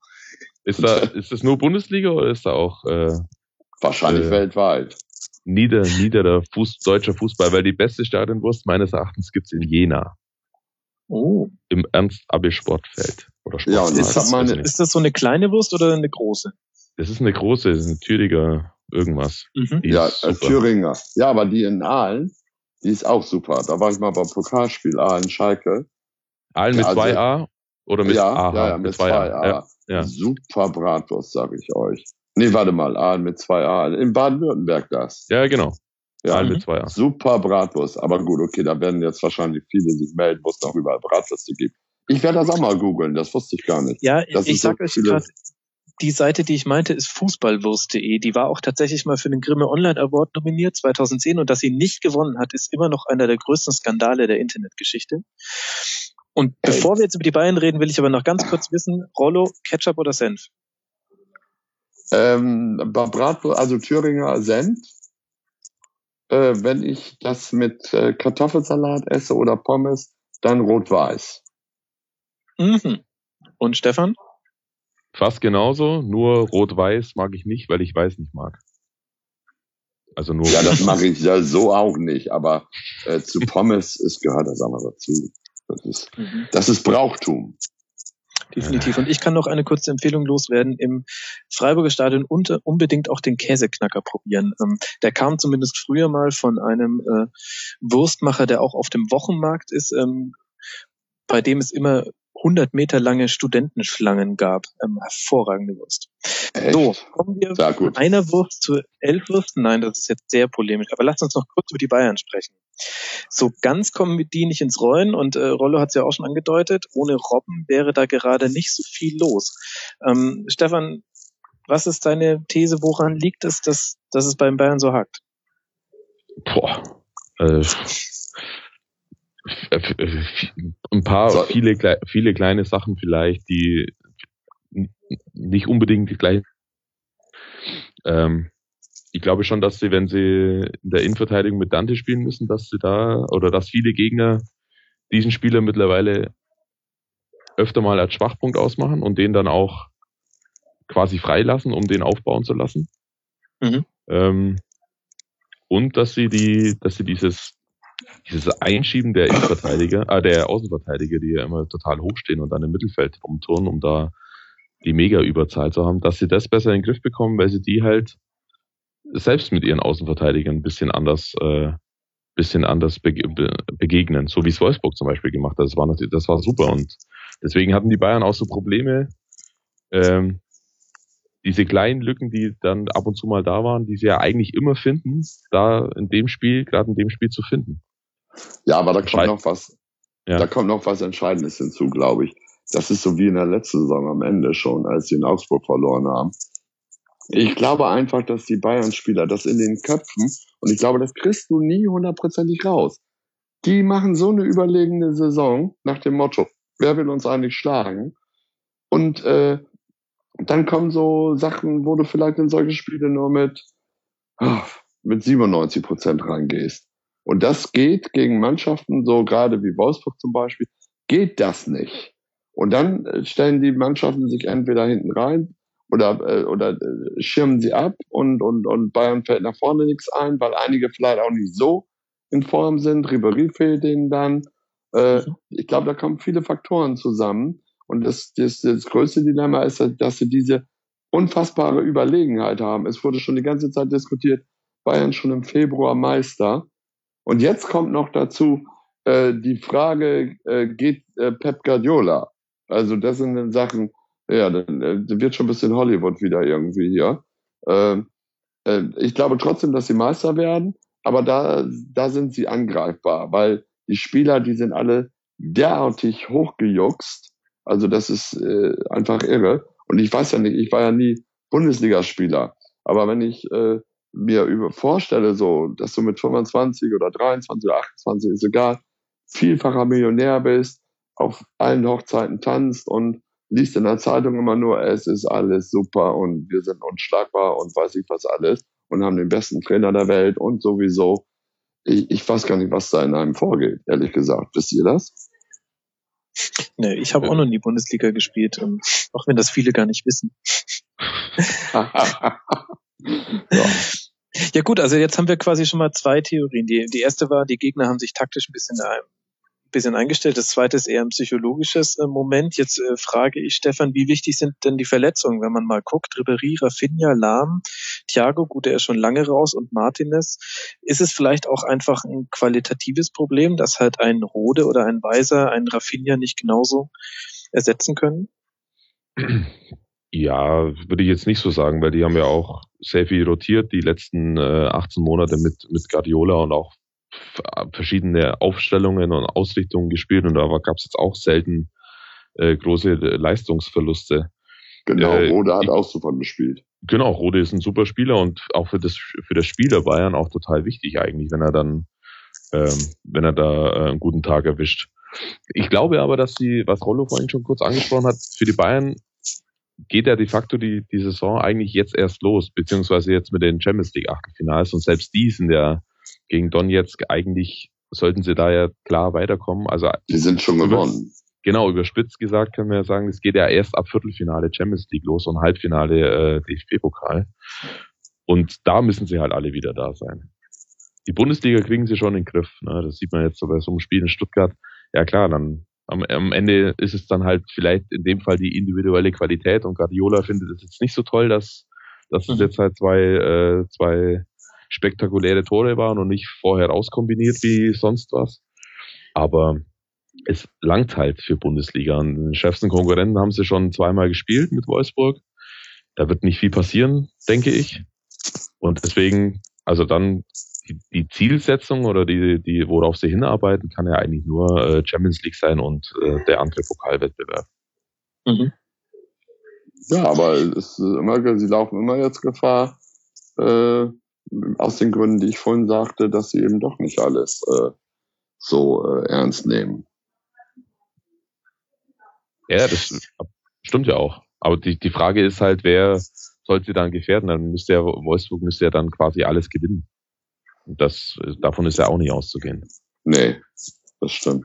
Ist das nur Bundesliga oder ist da auch wahrscheinlich weltweit? Niederer deutscher Fußball, weil die beste Stadionwurst meines Erachtens gibt's in Jena. Oh. Im Ernst-Abi-Sportfeld. Oder Sportfeld. Ja, ist das so eine kleine Wurst oder eine große? Das ist eine große, das ist eine Thüringer irgendwas. Mhm. Ja, Thüringer. Ja, aber die in Aalen, die ist auch super. Da war ich mal beim Pokalspiel Aalen-Schalke. Aalen mit 2A? Oder mit A? Ja, mit 2A. Ja. Super Bratwurst, sage ich euch. Nee, warte mal, Aalen mit 2A. In Baden-Württemberg das. Ja, genau. Ja, mit 2A. Super Bratwurst. Aber gut, okay, da werden jetzt wahrscheinlich viele sich melden, wo es noch überall Bratwürste gibt. Ich werde das auch mal googeln, das wusste ich gar nicht. Ja, ich sag euch gerade, die Seite, die ich meinte, ist fußballwurst.de. Die war auch tatsächlich mal für den Grimme Online Award nominiert, 2010. Und dass sie nicht gewonnen hat, ist immer noch einer der größten Skandale der Internetgeschichte. Und bevor wir jetzt über die Bayern reden, will ich aber noch ganz kurz wissen, Rollo, Ketchup oder Senf? Bratwurst, also Thüringer Senf. Wenn ich das mit Kartoffelsalat esse oder Pommes, dann rot-weiß. Mhm. Und Stefan? Fast genauso, nur rot-weiß mag ich nicht, weil ich weiß nicht mag. Also nur. Ja, das mache ich ja so auch nicht, aber zu Pommes gehört das einmal dazu. Das ist Brauchtum. Definitiv. Und ich kann noch eine kurze Empfehlung loswerden. Im Freiburger Stadion unbedingt auch den Käseknacker probieren. Der kam zumindest früher mal von einem Wurstmacher, der auch auf dem Wochenmarkt ist, bei dem es immer 100 Meter lange Studentenschlangen gab. Hervorragende Wurst. Echt? So, kommen wir von einer Wurst zu 11 Würsten. Nein, das ist jetzt sehr polemisch. Aber lasst uns noch kurz über die Bayern sprechen. So ganz kommen die nicht ins Rollen und Rollo hat es ja auch schon angedeutet, ohne Robben wäre da gerade nicht so viel los. Stefan, was ist deine These, woran liegt es, dass es beim Bayern so hakt? Viele kleine Sachen vielleicht, die nicht unbedingt die gleichen. Ich glaube schon, dass sie, wenn sie in der Innenverteidigung mit Dante spielen müssen, dass viele Gegner diesen Spieler mittlerweile öfter mal als Schwachpunkt ausmachen und den dann auch quasi freilassen, um den aufbauen zu lassen. Mhm. Und dass sie dieses Einschieben der der Außenverteidiger, die ja immer total hochstehen und dann im Mittelfeld rumturnen, um da die Mega-Überzahl zu haben, dass sie das besser in den Griff bekommen, weil sie die halt selbst mit ihren Außenverteidigern ein bisschen anders begegnen, so wie es Wolfsburg zum Beispiel gemacht hat. Das war super und deswegen hatten die Bayern auch so Probleme, diese kleinen Lücken, die dann ab und zu mal da waren, die sie ja eigentlich immer finden, gerade in dem Spiel zu finden. Ja, aber da kommt noch was. Ja. Da kommt noch was Entscheidendes hinzu, glaube ich. Das ist so wie in der letzten Saison am Ende schon, als sie in Augsburg verloren haben. Ich glaube einfach, dass die Bayern-Spieler das in den Köpfen, und ich glaube, das kriegst du nie hundertprozentig raus. Die machen so eine überlegene Saison nach dem Motto, wer will uns eigentlich schlagen? Und dann kommen so Sachen, wo du vielleicht in solche Spiele nur mit 97% reingehst. Und das geht gegen Mannschaften, so gerade wie Wolfsburg zum Beispiel, geht das nicht. Und dann stellen die Mannschaften sich entweder hinten rein, oder schirmen sie ab und Bayern fällt nach vorne nichts ein, weil einige vielleicht auch nicht so in Form sind. Ribéry fehlt denen dann. Ich glaube, da kommen viele Faktoren zusammen. Und das größte Dilemma ist, dass sie diese unfassbare Überlegenheit haben. Es wurde schon die ganze Zeit diskutiert, Bayern schon im Februar Meister. Und jetzt kommt noch dazu die Frage, geht Pep Guardiola? Also das sind dann Sachen, ja, dann wird schon ein bisschen Hollywood wieder irgendwie hier. Ich glaube trotzdem, dass sie Meister werden, aber da sind sie angreifbar, weil die Spieler, die sind alle derartig hochgejuckst. Also das ist einfach irre. Und ich weiß ja nicht, ich war ja nie Bundesligaspieler, aber wenn ich mir vorstelle, so, dass du mit 25 oder 23 oder 28, ist egal, vielfacher Millionär bist, auf allen Hochzeiten tanzt und liest in der Zeitung immer nur, es ist alles super und wir sind unschlagbar und weiß ich was alles und haben den besten Trainer der Welt und sowieso. Ich weiß gar nicht, was da in einem vorgeht, ehrlich gesagt. Wisst ihr das? Nee, ich habe auch noch nie Bundesliga gespielt, auch wenn das viele gar nicht wissen. Ja. Ja gut, also jetzt haben wir quasi schon mal zwei Theorien. Die erste war, die Gegner haben sich taktisch ein bisschen bisschen eingestellt. Das zweite ist eher ein psychologisches Moment. Jetzt frage ich Stefan, wie wichtig sind denn die Verletzungen, wenn man mal guckt? Ribéry, Rafinha, Lahm, Thiago, gut, der ist schon lange raus, und Martinez. Ist es vielleicht auch einfach ein qualitatives Problem, dass halt ein Rode oder ein Weiser einen Rafinha nicht genauso ersetzen können? Ja, würde ich jetzt nicht so sagen, weil die haben ja auch sehr viel rotiert, die letzten 18 Monate mit Guardiola und auch verschiedene Aufstellungen und Ausrichtungen gespielt, und da gab es jetzt auch selten große Leistungsverluste. Genau, Rode hat auch super gespielt. Genau, Rode ist ein super Spieler und auch für das Spiel der Bayern auch total wichtig eigentlich, wenn er dann wenn er da einen guten Tag erwischt. Ich glaube aber, dass was Rollo vorhin schon kurz angesprochen hat, für die Bayern geht ja de facto die Saison eigentlich jetzt erst los, beziehungsweise jetzt mit den Champions League Achtelfinals, und selbst die sind ja gegen Donetsk, eigentlich sollten sie da ja klar weiterkommen. Also die sind schon gewonnen. Genau, überspitzt gesagt können wir ja sagen, es geht ja erst ab Viertelfinale Champions League los und Halbfinale DFB-Pokal. Und da müssen sie halt alle wieder da sein. Die Bundesliga kriegen sie schon in den Griff. Ne? Das sieht man jetzt so bei so einem Spiel in Stuttgart. Ja klar, dann am Ende ist es dann halt vielleicht in dem Fall die individuelle Qualität, und Guardiola findet es jetzt nicht so toll, dass es jetzt halt zwei spektakuläre Tore waren und nicht vorher rauskombiniert wie sonst was. Aber es langt halt für Bundesliga. Und den schärfsten Konkurrenten haben sie schon zweimal gespielt mit Wolfsburg. Da wird nicht viel passieren, denke ich. Und deswegen, also dann die Zielsetzung oder die worauf sie hinarbeiten, kann ja eigentlich nur Champions League sein und der andere Pokalwettbewerb. Mhm. Ja, aber es ist immer, sie laufen immer jetzt Gefahr, aus den Gründen, die ich vorhin sagte, dass sie eben doch nicht alles so ernst nehmen. Ja, das stimmt ja auch. Aber die Frage ist halt, wer sollte dann gefährden? Dann Wolfsburg müsste ja dann quasi alles gewinnen. Und davon ist ja auch nicht auszugehen. Nee, das stimmt.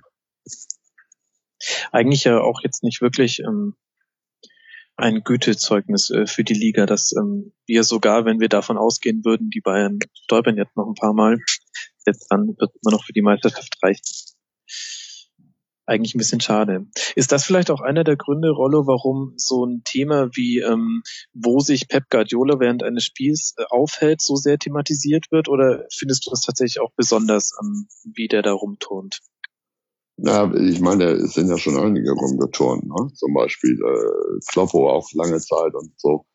Eigentlich ja auch jetzt nicht wirklich ein Gütezeugnis für die Liga, dass wir sogar, wenn wir davon ausgehen würden, die Bayern stolpern jetzt noch ein paar Mal, jetzt dann wird man noch für die Meisterschaft reichen. Eigentlich ein bisschen schade. Ist das vielleicht auch einer der Gründe, Rollo, warum so ein Thema wie, wo sich Pep Guardiola während eines Spiels aufhält, so sehr thematisiert wird? Oder findest du das tatsächlich auch besonders, wie der da rumturnt? Ja, ich meine, es sind ja schon einige rumgeturnt, ne? Zum Beispiel Kloppo auch lange Zeit und so.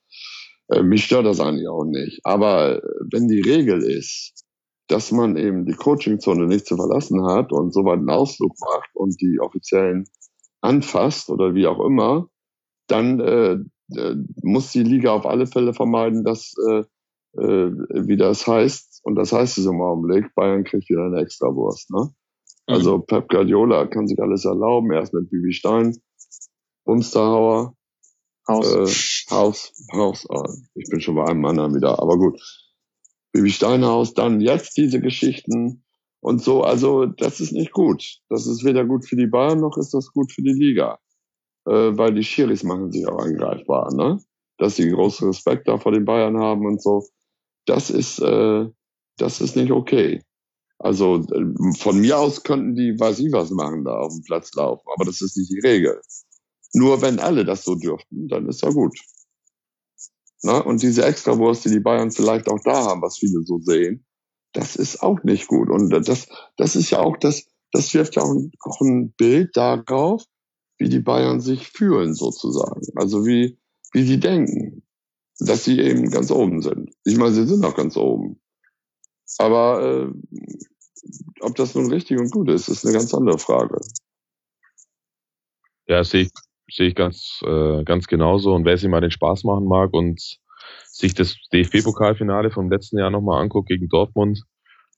Mich stört das eigentlich auch nicht. Aber wenn die Regel ist, dass man eben die Coachingzone nicht zu verlassen hat und so weit einen Ausflug macht und die Offiziellen anfasst oder wie auch immer, dann muss die Liga auf alle Fälle vermeiden, dass, wie das heißt, und das heißt es im Augenblick, Bayern kriegt wieder eine Extrawurst, ne? Also Pep Guardiola kann sich alles erlauben, erst mit Bibi Stein, Bumsterhauer, Haus. Ich bin schon bei einem anderen wieder, aber gut. Bibi Steinhaus, dann jetzt diese Geschichten und so. Also das ist nicht gut. Das ist weder gut für die Bayern, noch ist das gut für die Liga. Weil die Schiris machen sich auch angreifbar, ne? Dass sie großen Respekt da vor den Bayern haben und so. Das ist nicht okay. Also von mir aus könnten die, weiß ich was, machen, da auf dem Platz laufen. Aber das ist nicht die Regel. Nur wenn alle das so dürften, dann ist ja gut. Na, und diese Extrawurst, die Bayern vielleicht auch da haben, was viele so sehen, das ist auch nicht gut. Und das ist ja auch, das wirft ja auch ein Bild darauf, wie die Bayern sich fühlen sozusagen. Also wie sie denken, dass sie eben ganz oben sind. Ich meine, sie sind auch ganz oben. Aber ob das nun richtig und gut ist, ist eine ganz andere Frage. Ja, sehe ich ganz genauso. Und wer sich mal den Spaß machen mag und sich das DFB-Pokalfinale vom letzten Jahr nochmal anguckt gegen Dortmund,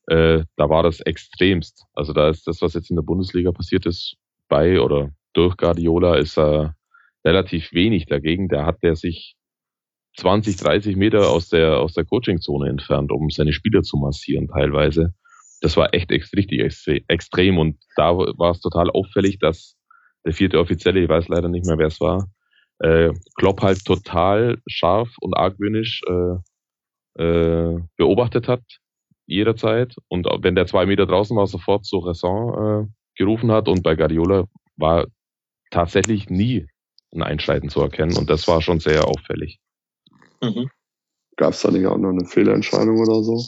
da war das extremst. Also da ist das, was jetzt in der Bundesliga passiert ist, bei oder durch Guardiola, ist relativ wenig dagegen. Da hat der sich 20, 30 Meter aus der Coachingzone entfernt, um seine Spieler zu massieren teilweise. Das war echt richtig extrem, und da war es total auffällig, dass der vierte Offizielle, ich weiß leider nicht mehr, wer es war, Klopp halt total scharf und argwöhnisch beobachtet hat, jederzeit. Und wenn der 2 Meter draußen war, sofort zur Raison gerufen hat. Und bei Guardiola war tatsächlich nie ein Einschreiten zu erkennen. Und das war schon sehr auffällig. Mhm. Gab es da nicht auch noch eine Fehlentscheidung oder so?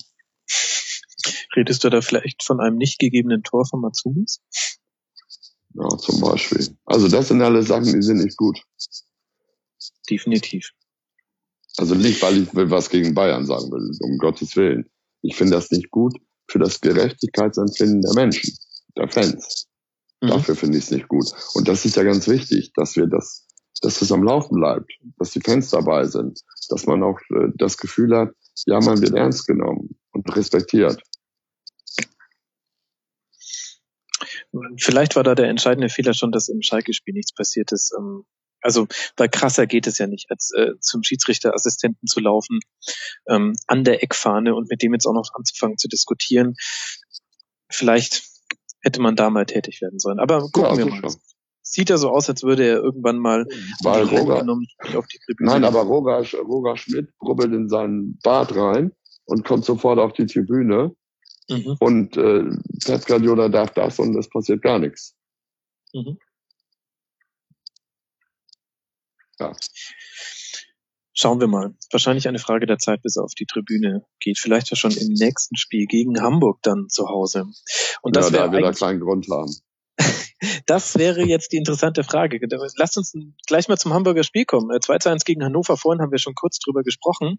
Redest du da vielleicht von einem nicht gegebenen Tor von Matsubis? Ja, zum Beispiel. Also das sind alle Sachen, die sind nicht gut. Definitiv. Also nicht, weil ich was gegen Bayern sagen will, um Gottes Willen. Ich finde das nicht gut für das Gerechtigkeitsempfinden der Menschen, der Fans. Mhm. Dafür finde ich es nicht gut. Und das ist ja ganz wichtig, dass wir das, dass es am Laufen bleibt, dass die Fans dabei sind, dass man auch das Gefühl hat, ja, man wird ernst genommen und respektiert. Vielleicht war da der entscheidende Fehler schon, dass im Schalke-Spiel nichts passiert ist. Also da krasser geht es ja nicht, als zum Schiedsrichterassistenten zu laufen, an der Eckfahne und mit dem jetzt auch noch anzufangen zu diskutieren. Vielleicht hätte man da mal tätig werden sollen. Aber gucken wir mal. Schon. Sieht ja so aus, als würde er irgendwann mal genommen, auf die Tribüne. Nein, aber Roger Schmidt brubbelt in seinen Bart rein und kommt sofort auf die Tribüne. Mhm. Und Pep Guardiola darf das und es passiert gar nichts. Mhm. Ja. Schauen wir mal. Wahrscheinlich eine Frage der Zeit, bis er auf die Tribüne geht. Vielleicht ja schon im nächsten Spiel gegen Hamburg dann zu Hause. Und das da wir da keinen Grund haben. Das wäre jetzt die interessante Frage. Lasst uns gleich mal zum Hamburger Spiel kommen. 2:1 gegen Hannover. Vorhin haben wir schon kurz drüber gesprochen.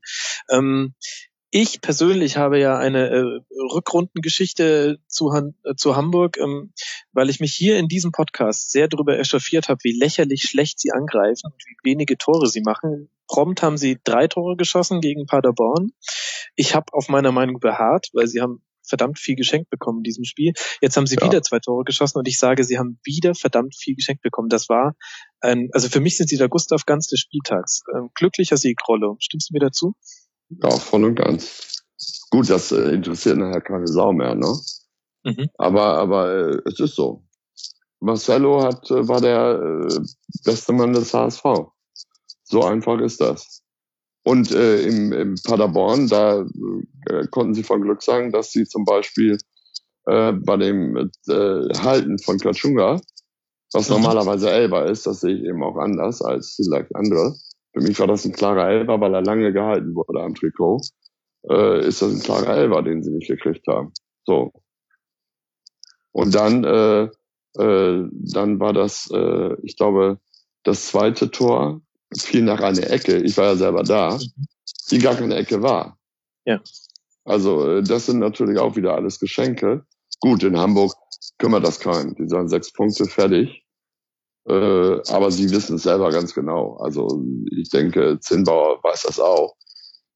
Ich persönlich habe ja eine Rückrundengeschichte zu Hamburg, weil ich mich hier in diesem Podcast sehr darüber echauffiert habe, wie lächerlich schlecht sie angreifen und wie wenige Tore sie machen. Prompt haben sie 3 Tore geschossen gegen Paderborn. Ich habe auf meiner Meinung beharrt, weil sie haben verdammt viel geschenkt bekommen in diesem Spiel. Jetzt haben sie wieder 2 Tore geschossen und ich sage, sie haben wieder verdammt viel geschenkt bekommen. Das war also für mich sind sie der Gustav Ganz des Spieltags. Glücklicher Sieg, Rollo. Stimmst du mir dazu? Ja, voll und ganz. Gut, das interessiert nachher keine Sau mehr, ne? Mhm. Aber es ist so. Marcelo war der beste Mann des HSV. So einfach ist das. Und im Paderborn, da konnten sie von Glück sagen, dass sie zum Beispiel bei dem Halten von Klatschunga, was normalerweise Elfer ist, das sehe ich eben auch anders als vielleicht andere. Für mich war das ein klarer Elfer, weil er lange gehalten wurde am Trikot. Ist das ein klarer Elfer, den sie nicht gekriegt haben. So. Und dann war das, ich glaube, das zweite Tor fiel nach einer Ecke. Ich war ja selber da, die gar keine Ecke war. Ja. Also das sind natürlich auch wieder alles Geschenke. Gut, in Hamburg kümmert das keinen. Die sagen 6 Punkte, fertig. Aber sie wissen es selber ganz genau. Also ich denke, Zinnbauer weiß das auch,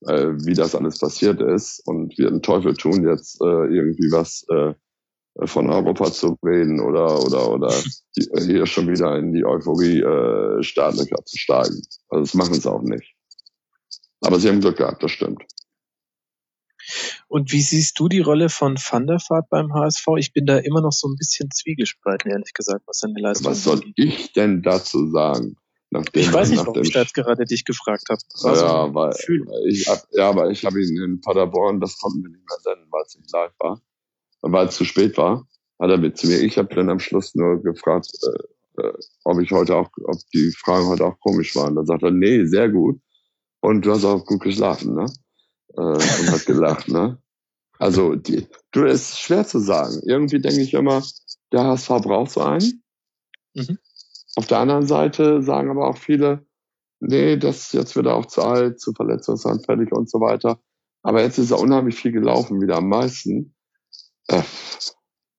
wie das alles passiert ist und wird den Teufel tun, jetzt irgendwie was von Europa zu reden oder hier schon wieder in die Euphorie Startlöcher zu steigen. Also das machen sie auch nicht. Aber sie haben Glück gehabt, das stimmt. Und wie siehst du die Rolle von Van der Vaart beim HSV? Ich bin da immer noch so ein bisschen zwiegespalten, ehrlich gesagt, was seine Leistung ist. Was soll ich denn dazu sagen? Ich weiß nicht, warum ich da jetzt gerade dich gefragt habe. Ja, aber ich habe ihn in Paderborn, das konnten wir nicht mehr senden, weil es nicht live war. Weil es zu spät war, hat er mit zu mir. Ich habe dann am Schluss nur gefragt, ob die Fragen heute auch komisch waren. Da sagt er, nee, sehr gut. Und du hast auch gut geschlafen, ne? Und hat gelacht, ne? Also, es ist schwer zu sagen. Irgendwie denke ich immer, der HSV braucht so einen. Mhm. Auf der anderen Seite sagen aber auch viele, nee, das ist jetzt wieder auch zu alt, zu verletzungsanfällig und so weiter. Aber jetzt ist er unheimlich viel gelaufen, wieder am meisten.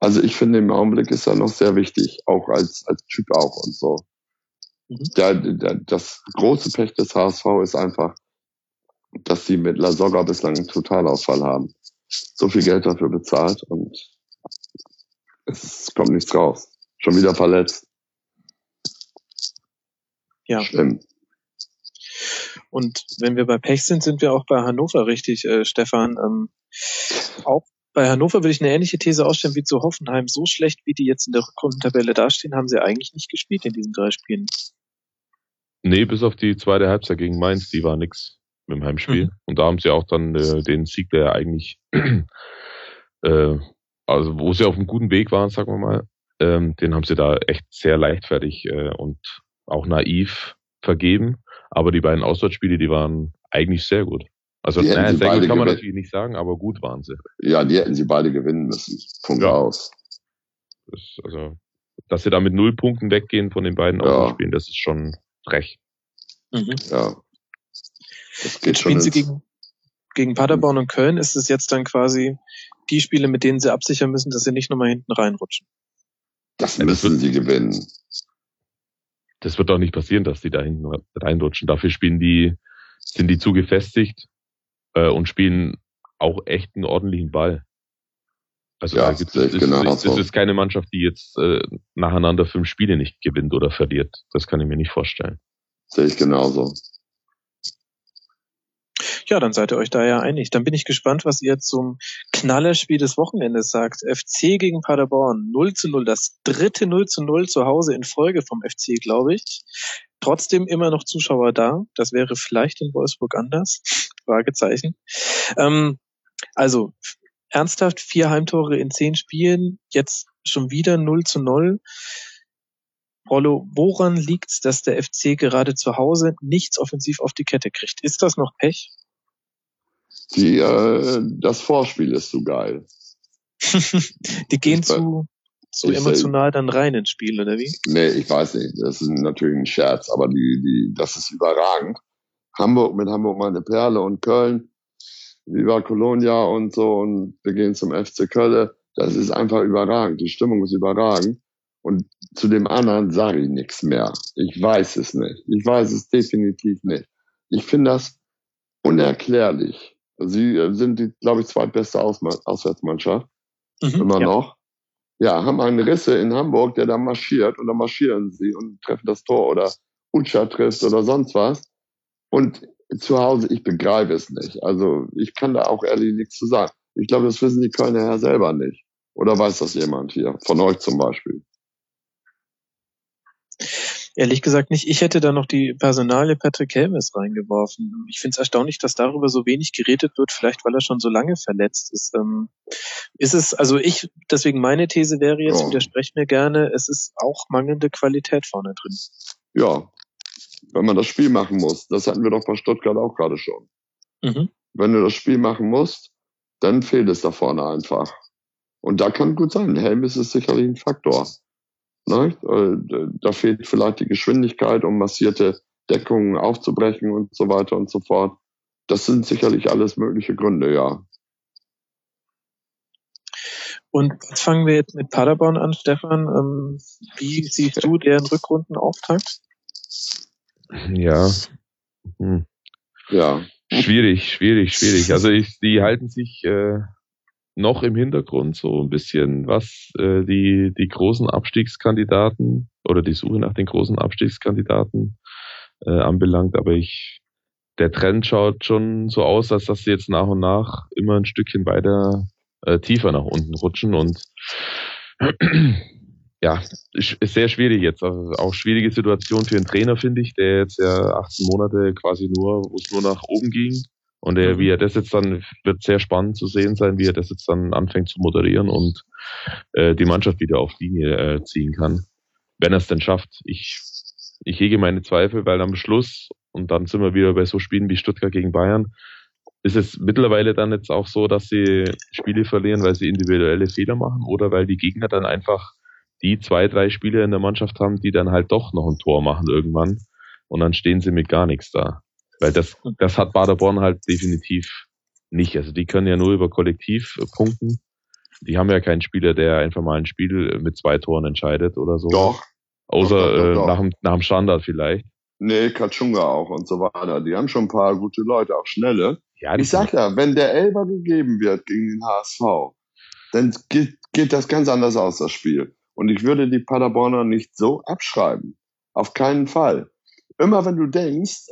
Also, ich finde, im Augenblick ist er noch sehr wichtig, auch als Typ auch und so. Mhm. Das große Pech des HSV ist einfach, dass sie mit Lasogga bislang einen Totalausfall haben. So viel Geld dafür bezahlt und es kommt nichts raus. Schon wieder verletzt. Ja. Schlimm. Und wenn wir bei Pech sind, sind wir auch bei Hannover richtig, Stefan. Auch bei Hannover würde ich eine ähnliche These aufstellen wie zu Hoffenheim. So schlecht, wie die jetzt in der Rückrundentabelle dastehen, haben sie eigentlich nicht gespielt in diesen 3 Spielen. Nee, bis auf die zweite Halbzeit gegen Mainz, die war nix. Mit dem Heimspiel. Mhm. Und da haben sie auch dann den Sieg, der eigentlich, also wo sie auf einem guten Weg waren, sagen wir mal, Den haben sie da echt sehr leichtfertig und auch naiv vergeben. Aber die beiden Auswärtsspiele, die waren eigentlich sehr gut. Also naja, sehr gut kann man natürlich nicht sagen, aber gut waren sie. Ja, die hätten sie beide gewinnen müssen. Punkt aus. Das, also, dass sie da mit 0 Punkten weggehen von den beiden Auswärtsspielen, das ist schon frech. Mhm. Ja. Das geht jetzt schon. Spielen sie gegen Paderborn und Köln, ist es jetzt dann quasi die Spiele, mit denen sie absichern müssen, dass sie nicht nochmal hinten reinrutschen. Das müssen sie gewinnen. Das wird doch nicht passieren, dass sie da hinten reinrutschen. Dafür sind die zu gefestigt und spielen auch echt einen ordentlichen Ball. Also ja, das ist keine Mannschaft, die jetzt nacheinander 5 Spiele nicht gewinnt oder verliert. Das kann ich mir nicht vorstellen. Sehe ich genauso. Ja, dann seid ihr euch da ja einig. Dann bin ich gespannt, was ihr zum Knallerspiel des Wochenendes sagt. FC gegen Paderborn, 0:0, das dritte 0:0 zu Hause in Folge vom FC, glaube ich. Trotzdem immer noch Zuschauer da. Das wäre vielleicht in Wolfsburg anders. Fragezeichen. Also, ernsthaft, 4 Heimtore in 10 Spielen, jetzt schon wieder 0:0. Rollo, woran liegt's, dass der FC gerade zu Hause nichts offensiv auf die Kette kriegt? Ist das noch Pech? Das Vorspiel ist so geil. Die gehen zu emotional dann rein ins Spiel, oder wie? Nee, ich weiß nicht. Das ist natürlich ein Scherz, aber das ist überragend. Hamburg meine Perle und Köln, Viva Colonia und so, und wir gehen zum FC Köln. Das ist einfach überragend. Die Stimmung ist überragend. Und zu dem anderen sage ich nichts mehr. Ich weiß es nicht. Ich weiß es definitiv nicht. Ich finde das unerklärlich. Sie sind, glaube ich, zweitbeste Auswärtsmannschaft. Mhm, immer noch. Ja, haben einen Risse in Hamburg, der da marschiert. Und dann marschieren sie und treffen das Tor. Oder Utscha trifft oder sonst was. Und zu Hause, ich begreife es nicht. Also ich kann da auch ehrlich nichts zu sagen. Ich glaube, das wissen die Kölner ja selber nicht. Oder weiß das jemand hier? Von euch zum Beispiel. Ehrlich gesagt nicht. Ich hätte da noch die Personalie Patrick Helmes reingeworfen. Ich finde es erstaunlich, dass darüber so wenig geredet wird, vielleicht weil er schon so lange verletzt ist. Deswegen meine These wäre jetzt, widersprecht mir gerne, es ist auch mangelnde Qualität vorne drin. Ja, wenn man das Spiel machen muss, das hatten wir doch bei Stuttgart auch gerade schon. Mhm. Wenn du das Spiel machen musst, dann fehlt es da vorne einfach. Und da kann gut sein, Helmes ist sicherlich ein Faktor. Ne? Da fehlt vielleicht die Geschwindigkeit, um massierte Deckungen aufzubrechen und so weiter und so fort. Das sind sicherlich alles mögliche Gründe, ja. Und jetzt fangen wir jetzt mit Paderborn an, Stefan. Wie siehst du deren Rückrundenauftakt? Ja. Ja. Schwierig. Also die halten sich noch im Hintergrund so ein bisschen, was die großen Abstiegskandidaten oder die Suche nach den großen Abstiegskandidaten anbelangt. Aber der Trend schaut schon so aus, als dass sie jetzt nach und nach immer ein Stückchen weiter tiefer nach unten rutschen. Und ja, ist sehr schwierig jetzt. Also auch schwierige Situation für einen Trainer, finde ich, der jetzt ja 18 Monate quasi wo es nur nach oben ging. Und wie er das jetzt dann, wird sehr spannend zu sehen sein, wie er das jetzt dann anfängt zu moderieren und die Mannschaft wieder auf Linie ziehen kann, wenn er es denn schafft. Ich hege meine Zweifel, weil am Schluss, und dann sind wir wieder bei so Spielen wie Stuttgart gegen Bayern, ist es mittlerweile dann jetzt auch so, dass sie Spiele verlieren, weil sie individuelle Fehler machen oder weil die Gegner dann einfach die 2, 3 Spieler in der Mannschaft haben, die dann halt doch noch ein Tor machen irgendwann und dann stehen sie mit gar nichts da. Weil das hat Paderborn halt definitiv nicht. Also die können ja nur über Kollektiv punkten. Die haben ja keinen Spieler, der einfach mal ein Spiel mit 2 Toren entscheidet oder so. Doch. Außer nach dem Standard vielleicht. Nee, Katschunga auch und so weiter. Die haben schon ein paar gute Leute, auch schnelle. Ja, ich sag ja, wenn der Elfer gegeben wird gegen den HSV, dann geht das ganz anders aus, das Spiel. Und ich würde die Paderborner nicht so abschreiben. Auf keinen Fall. Immer wenn du denkst,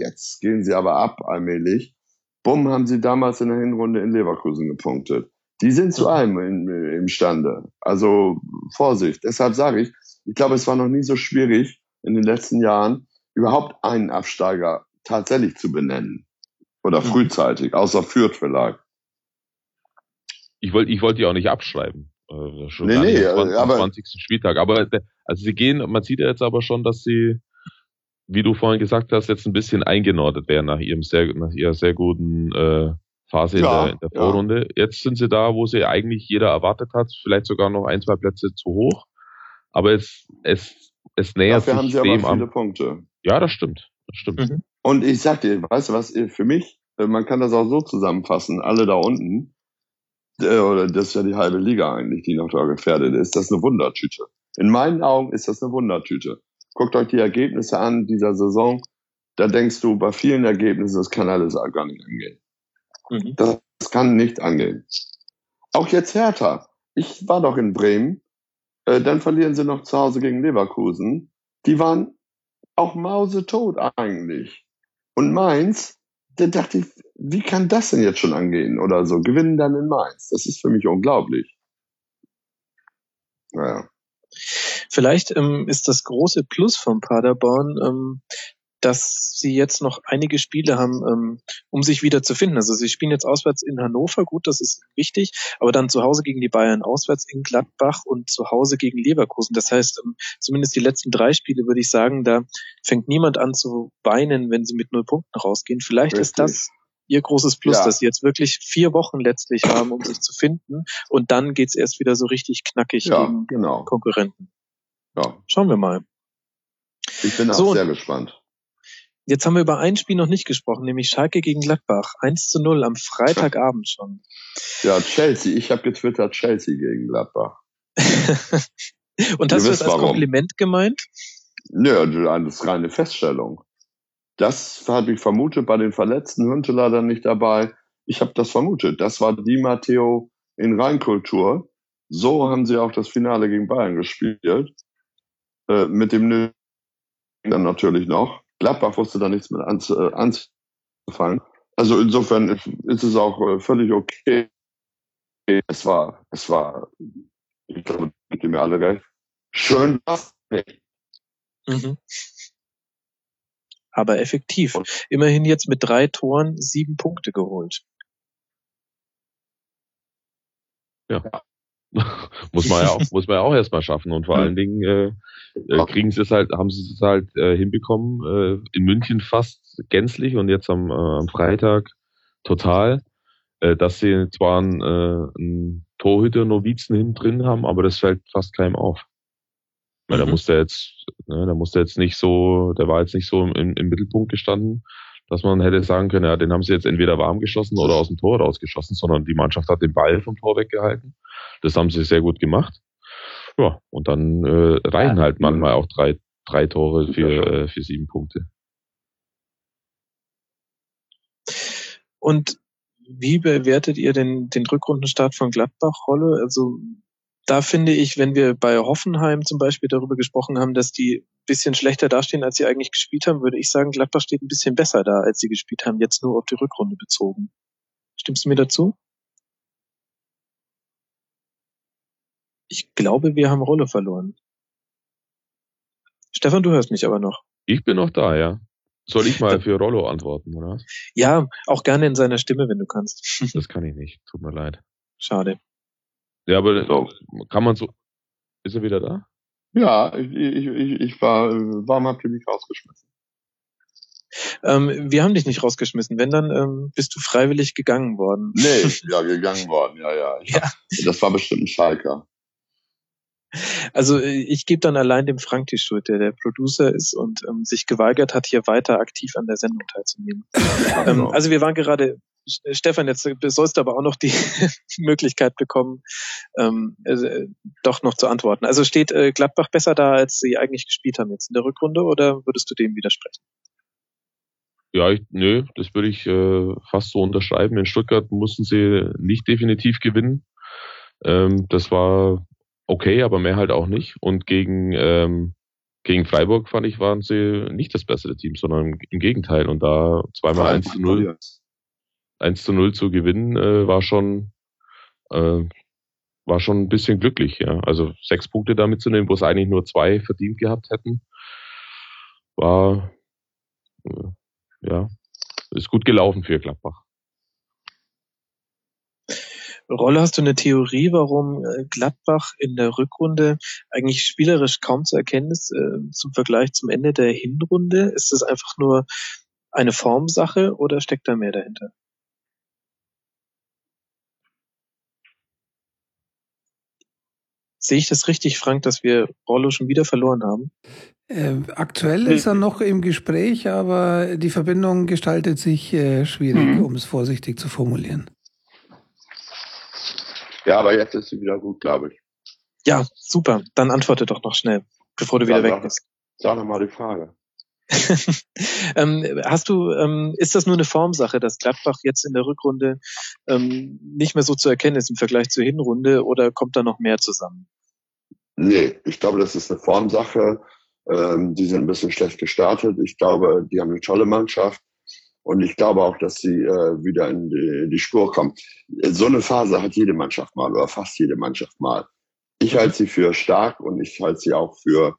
jetzt gehen sie aber ab allmählich, bumm, haben sie damals in der Hinrunde in Leverkusen gepunktet. Die sind zu einem imstande. Also Vorsicht. Deshalb sage ich, ich glaube, es war noch nie so schwierig in den letzten Jahren, überhaupt einen Absteiger tatsächlich zu benennen. Oder frühzeitig, außer Fürth vielleicht. Ich wollte die auch nicht abschreiben. Schon am 20. Spieltag. Aber also sie gehen, man sieht ja jetzt aber schon, dass sie, wie du vorhin gesagt hast, jetzt ein bisschen eingenordet werden nach ihrer sehr guten Phase in der Vorrunde. Ja. Jetzt sind sie da, wo sie eigentlich jeder erwartet hat, vielleicht sogar noch 1-2 Plätze zu hoch. Aber es nähert sich dem an. Dafür haben sie aber viele Punkte. Ja, das stimmt. Das stimmt. Mhm. Und ich sag dir, weißt du was, für mich, man kann das auch so zusammenfassen, alle da unten, oder das ist ja die halbe Liga eigentlich, die noch da gefährdet ist, das ist eine Wundertüte. In meinen Augen ist das eine Wundertüte. Guckt euch die Ergebnisse an dieser Saison, da denkst du bei vielen Ergebnissen, das kann alles gar nicht angehen. Mhm. Das kann nicht angehen. Auch jetzt Hertha. Ich war doch in Bremen, dann verlieren sie noch zu Hause gegen Leverkusen. Die waren auch mausetot eigentlich. Und Mainz, da dachte ich, wie kann das denn jetzt schon angehen oder so? Gewinnen dann in Mainz. Das ist für mich unglaublich. Naja. Vielleicht ist das große Plus von Paderborn, dass sie jetzt noch einige Spiele haben, um sich wieder zu finden. Also sie spielen jetzt auswärts in Hannover, gut, das ist wichtig, aber dann zu Hause gegen die Bayern, auswärts in Gladbach und zu Hause gegen Leverkusen. Das heißt, zumindest die letzten 3 Spiele, würde ich sagen, da fängt niemand an zu weinen, wenn sie mit 0 Punkten rausgehen. Vielleicht ist das ihr großes Plus, dass sie jetzt wirklich 4 Wochen letztlich haben, um sich zu finden, und dann geht's erst wieder so richtig knackig gegen Konkurrenten. Ja. Schauen wir mal. Ich bin auch sehr gespannt. Jetzt haben wir über ein Spiel noch nicht gesprochen, nämlich Schalke gegen Gladbach. 1-0 am Freitagabend schon. Ja, Chelsea. Ich habe getwittert, Chelsea gegen Gladbach. Und hast du das als Kompliment gemeint? Nö, das ist reine Feststellung. Das habe ich vermutet, bei den Verletzten, Hünteler dann nicht dabei. Ich habe das vermutet. Das war Di Matteo in Reinkultur. So haben sie auch das Finale gegen Bayern gespielt. Mit dem Nö dann natürlich noch. Gladbach wusste da nichts mit anzufangen. Also insofern ist es auch völlig okay. Es war, ich glaube, mit dem wir alle recht, schön was. Mhm. Aber effektiv. Und immerhin jetzt mit 3 Toren 7 Punkte geholt. Ja. muss man ja auch erstmal schaffen, und vor allen Dingen haben sie es halt hinbekommen, in München fast gänzlich und jetzt am Freitag total, dass sie zwar einen Torhüter-Novizen hinten drin haben, aber das fällt fast keinem auf. Weil der war jetzt nicht so im Mittelpunkt gestanden, dass man hätte sagen können, ja, den haben sie jetzt entweder warm geschossen oder aus dem Tor rausgeschossen, sondern die Mannschaft hat den Ball vom Tor weggehalten. Das haben sie sehr gut gemacht. Ja, und dann reichen halt manchmal auch 3 Tore für 7 Punkte. Und wie bewertet ihr den Rückrundenstart von Gladbach, Rolle? Also da finde ich, wenn wir bei Hoffenheim zum Beispiel darüber gesprochen haben, dass die ein bisschen schlechter dastehen, als sie eigentlich gespielt haben, würde ich sagen, Gladbach steht ein bisschen besser da, als sie gespielt haben, jetzt nur auf die Rückrunde bezogen. Stimmst du mir dazu? Ich glaube, wir haben Rollo verloren. Stefan, du hörst mich aber noch. Ich bin noch da, ja. Soll ich mal für Rollo antworten, oder? Ja, auch gerne in seiner Stimme, wenn du kannst. Das kann ich nicht, tut mir leid. Schade. Ja, aber kann man so... Ist er wieder da? Ja, ich war... Warum habt ihr mich rausgeschmissen? Wir haben dich nicht rausgeschmissen. Wenn, dann bist du freiwillig gegangen worden. Nee, ja, gegangen worden, ja. Das war bestimmt ein Schalker. Also ich gebe dann allein dem Frank die Schuld, der Producer ist und sich geweigert hat, hier weiter aktiv an der Sendung teilzunehmen. Also wir waren gerade... Stefan, jetzt sollst du aber auch noch die Möglichkeit bekommen, doch noch zu antworten. Also steht Gladbach besser da, als sie eigentlich gespielt haben jetzt in der Rückrunde, oder würdest du dem widersprechen? Ja, das würde ich fast so unterschreiben. In Stuttgart mussten sie nicht definitiv gewinnen. Das war okay, aber mehr halt auch nicht. Und gegen Freiburg, fand ich, waren sie nicht das bessere Team, sondern im Gegenteil. Und da 2-0. 1-0 zu gewinnen, war schon ein bisschen glücklich, ja. Also 6 Punkte damit zu nehmen, wo es eigentlich nur 2 verdient gehabt hätten, ist gut gelaufen für Gladbach. Rollo, hast du eine Theorie, warum Gladbach in der Rückrunde eigentlich spielerisch kaum zu erkennen ist zum Vergleich zum Ende der Hinrunde? Ist das einfach nur eine Formsache oder steckt da mehr dahinter? Sehe ich das richtig, Frank, dass wir Rollo schon wieder verloren haben? Aktuell ist er noch im Gespräch, aber die Verbindung gestaltet sich schwierig, um es vorsichtig zu formulieren. Ja, aber jetzt ist sie wieder gut, glaube ich. Ja, super. Dann antworte doch noch schnell, bevor du wieder weg bist. Sag doch mal die Frage. Ist das nur eine Formsache, dass Gladbach jetzt in der Rückrunde nicht mehr so zu erkennen ist im Vergleich zur Hinrunde, oder kommt da noch mehr zusammen? Nee, ich glaube, das ist eine Formsache. Die sind ein bisschen schlecht gestartet. Ich glaube, die haben eine tolle Mannschaft. Und ich glaube auch, dass sie wieder in die Spur kommt. So eine Phase hat jede Mannschaft mal oder fast jede Mannschaft mal. Ich halte sie für stark und ich halte sie auch für,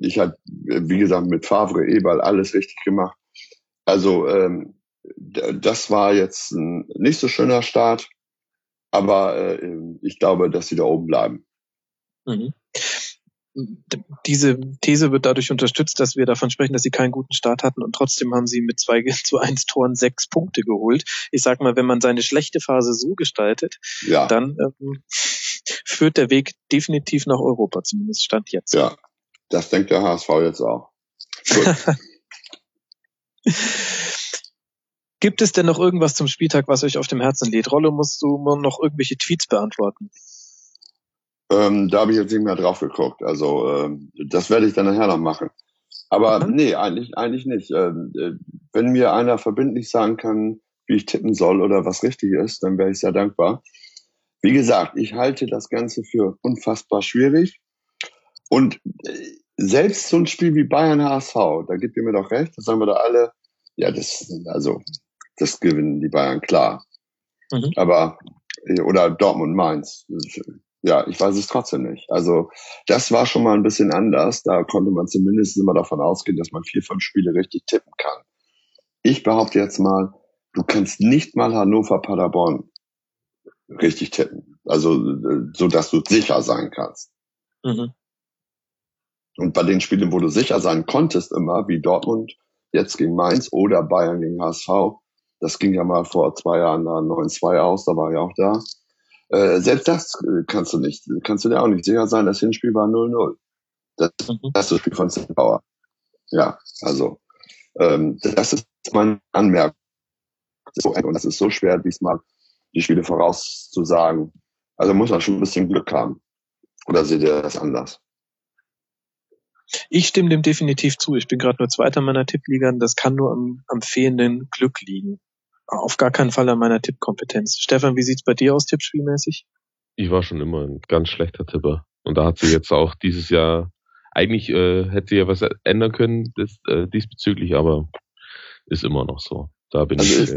ich habe, wie gesagt, mit Favre, Eberl alles richtig gemacht. Also das war jetzt ein nicht so schöner Start, aber ich glaube, dass sie da oben bleiben. Mhm. Diese These wird dadurch unterstützt, dass wir davon sprechen, dass sie keinen guten Start hatten und trotzdem haben sie mit 2:1 Toren 6 Punkte geholt. Ich sag mal, wenn man seine schlechte Phase so gestaltet, dann führt der Weg definitiv nach Europa, zumindest Stand jetzt. Ja, das denkt der HSV jetzt auch. Gut. Gibt es denn noch irgendwas zum Spieltag, was euch auf dem Herzen liegt? Rollo, musst du noch irgendwelche Tweets beantworten? Da habe ich jetzt nicht mehr drauf geguckt. Also das werde ich dann nachher noch machen. Aber nee, eigentlich nicht. Wenn mir einer verbindlich sagen kann, wie ich tippen soll oder was richtig ist, dann wäre ich sehr dankbar. Wie gesagt, ich halte das Ganze für unfassbar schwierig. Und selbst so ein Spiel wie Bayern HSV, da gibt ihr mir doch recht, das sagen wir da alle, ja, das gewinnen die Bayern, klar. Mhm. Aber oder Dortmund Mainz. Ja, ich weiß es trotzdem nicht. Also das war schon mal ein bisschen anders. Da konnte man zumindest immer davon ausgehen, dass man 4-5 Spiele richtig tippen kann. Ich behaupte jetzt mal, du kannst nicht mal Hannover-Paderborn richtig tippen. Also so, dass du sicher sein kannst. Mhm. Und bei den Spielen, wo du sicher sein konntest immer, wie Dortmund jetzt gegen Mainz oder Bayern gegen HSV, das ging ja mal vor 2 Jahren da 9-2 aus, da war ich auch da. Selbst das kannst du dir auch nicht sicher sein, das Hinspiel war 0-0. Das ist das Spiel von Zimbauer. Ja, also, das ist meine Anmerkung. Und das ist so schwer, diesmal die Spiele vorauszusagen. Also muss man schon ein bisschen Glück haben. Oder seht ihr das anders? Ich stimme dem definitiv zu. Ich bin gerade nur Zweiter meiner Tippligern. Das kann nur am fehlenden Glück liegen. Auf gar keinen Fall an meiner Tippkompetenz. Stefan, wie sieht's bei dir aus, tippspielmäßig? Ich war schon immer ein ganz schlechter Tipper. Und da hat sie jetzt auch dieses Jahr, eigentlich hätte sie ja was ändern können diesbezüglich, aber ist immer noch so. Da bin also ich.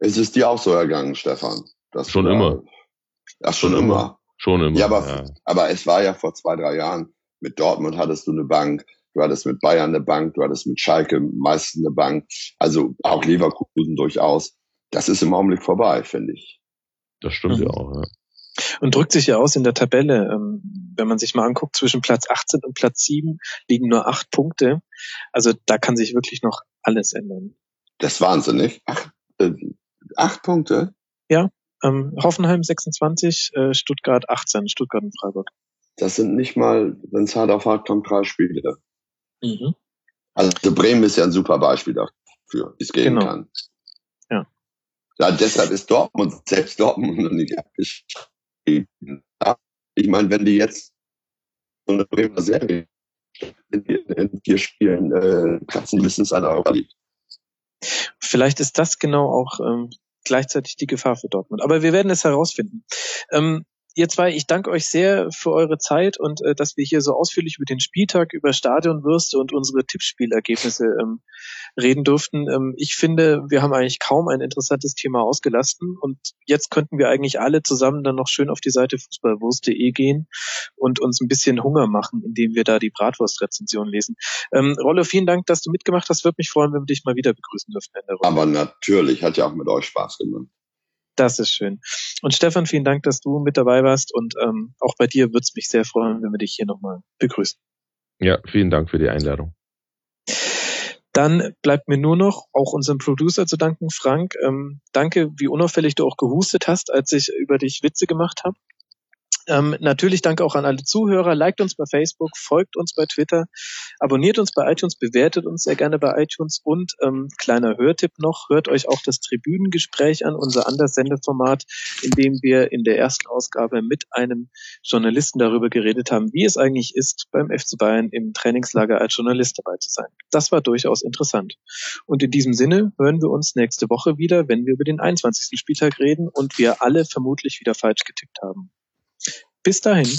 Es ist dir auch so ergangen, Stefan. Schon immer. Ach, schon immer. Schon immer. Ja, aber es war ja vor 2-3 Jahren, mit Dortmund hattest du eine Bank. Du hattest mit Bayern eine Bank, du hattest mit Schalke meistens eine Bank, also auch Leverkusen durchaus. Das ist im Augenblick vorbei, finde ich. Das stimmt ja auch, ja. Und drückt sich ja aus in der Tabelle. Wenn man sich mal anguckt, zwischen Platz 18 und Platz 7 liegen nur 8 Punkte. Also da kann sich wirklich noch alles ändern. Das ist wahnsinnig. 8 Punkte? Ja, Hoffenheim 26, Stuttgart 18, Stuttgart und Freiburg. Das sind nicht mal, wenn es hart auf hart kommt, 3 Spiele. Mhm. Also Bremen ist ja ein super Beispiel dafür, wie es gehen kann. Ja. Ja, deshalb ist Dortmund, selbst Dortmund noch nicht abgeschrieben. Ich meine, wenn die jetzt so eine Bremer Serie in 4 Spielen kratzen, müssen es an Europa liegen. Vielleicht ist das genau auch gleichzeitig die Gefahr für Dortmund. Aber wir werden es herausfinden. Ihr zwei, ich danke euch sehr für eure Zeit und dass wir hier so ausführlich über den Spieltag, über Stadionwürste und unsere Tippspielergebnisse reden durften. Ich finde, wir haben eigentlich kaum ein interessantes Thema ausgelassen und jetzt könnten wir eigentlich alle zusammen dann noch schön auf die Seite fußballwurst.de gehen und uns ein bisschen Hunger machen, indem wir da die Bratwurstrezension lesen. Rollo, vielen Dank, dass du mitgemacht hast. Würde mich freuen, wenn wir dich mal wieder begrüßen dürfen in der Runde. Aber natürlich, hat ja auch mit euch Spaß gemacht. Das ist schön. Und Stefan, vielen Dank, dass du mit dabei warst. Und auch bei dir würde es mich sehr freuen, wenn wir dich hier nochmal begrüßen. Ja, vielen Dank für die Einladung. Dann bleibt mir nur noch auch unserem Producer zu danken, Frank. Danke, wie unauffällig du auch gehustet hast, als ich über dich Witze gemacht habe. Natürlich danke auch an alle Zuhörer. Liked uns bei Facebook, folgt uns bei Twitter, abonniert uns bei iTunes, bewertet uns sehr gerne bei iTunes und kleiner Hörtipp noch, hört euch auch das Tribünengespräch an, unser anderes Sendeformat, in dem wir in der ersten Ausgabe mit einem Journalisten darüber geredet haben, wie es eigentlich ist, beim FC Bayern im Trainingslager als Journalist dabei zu sein. Das war durchaus interessant. Und in diesem Sinne hören wir uns nächste Woche wieder, wenn wir über den 21. Spieltag reden und wir alle vermutlich wieder falsch getippt haben. Bis dahin.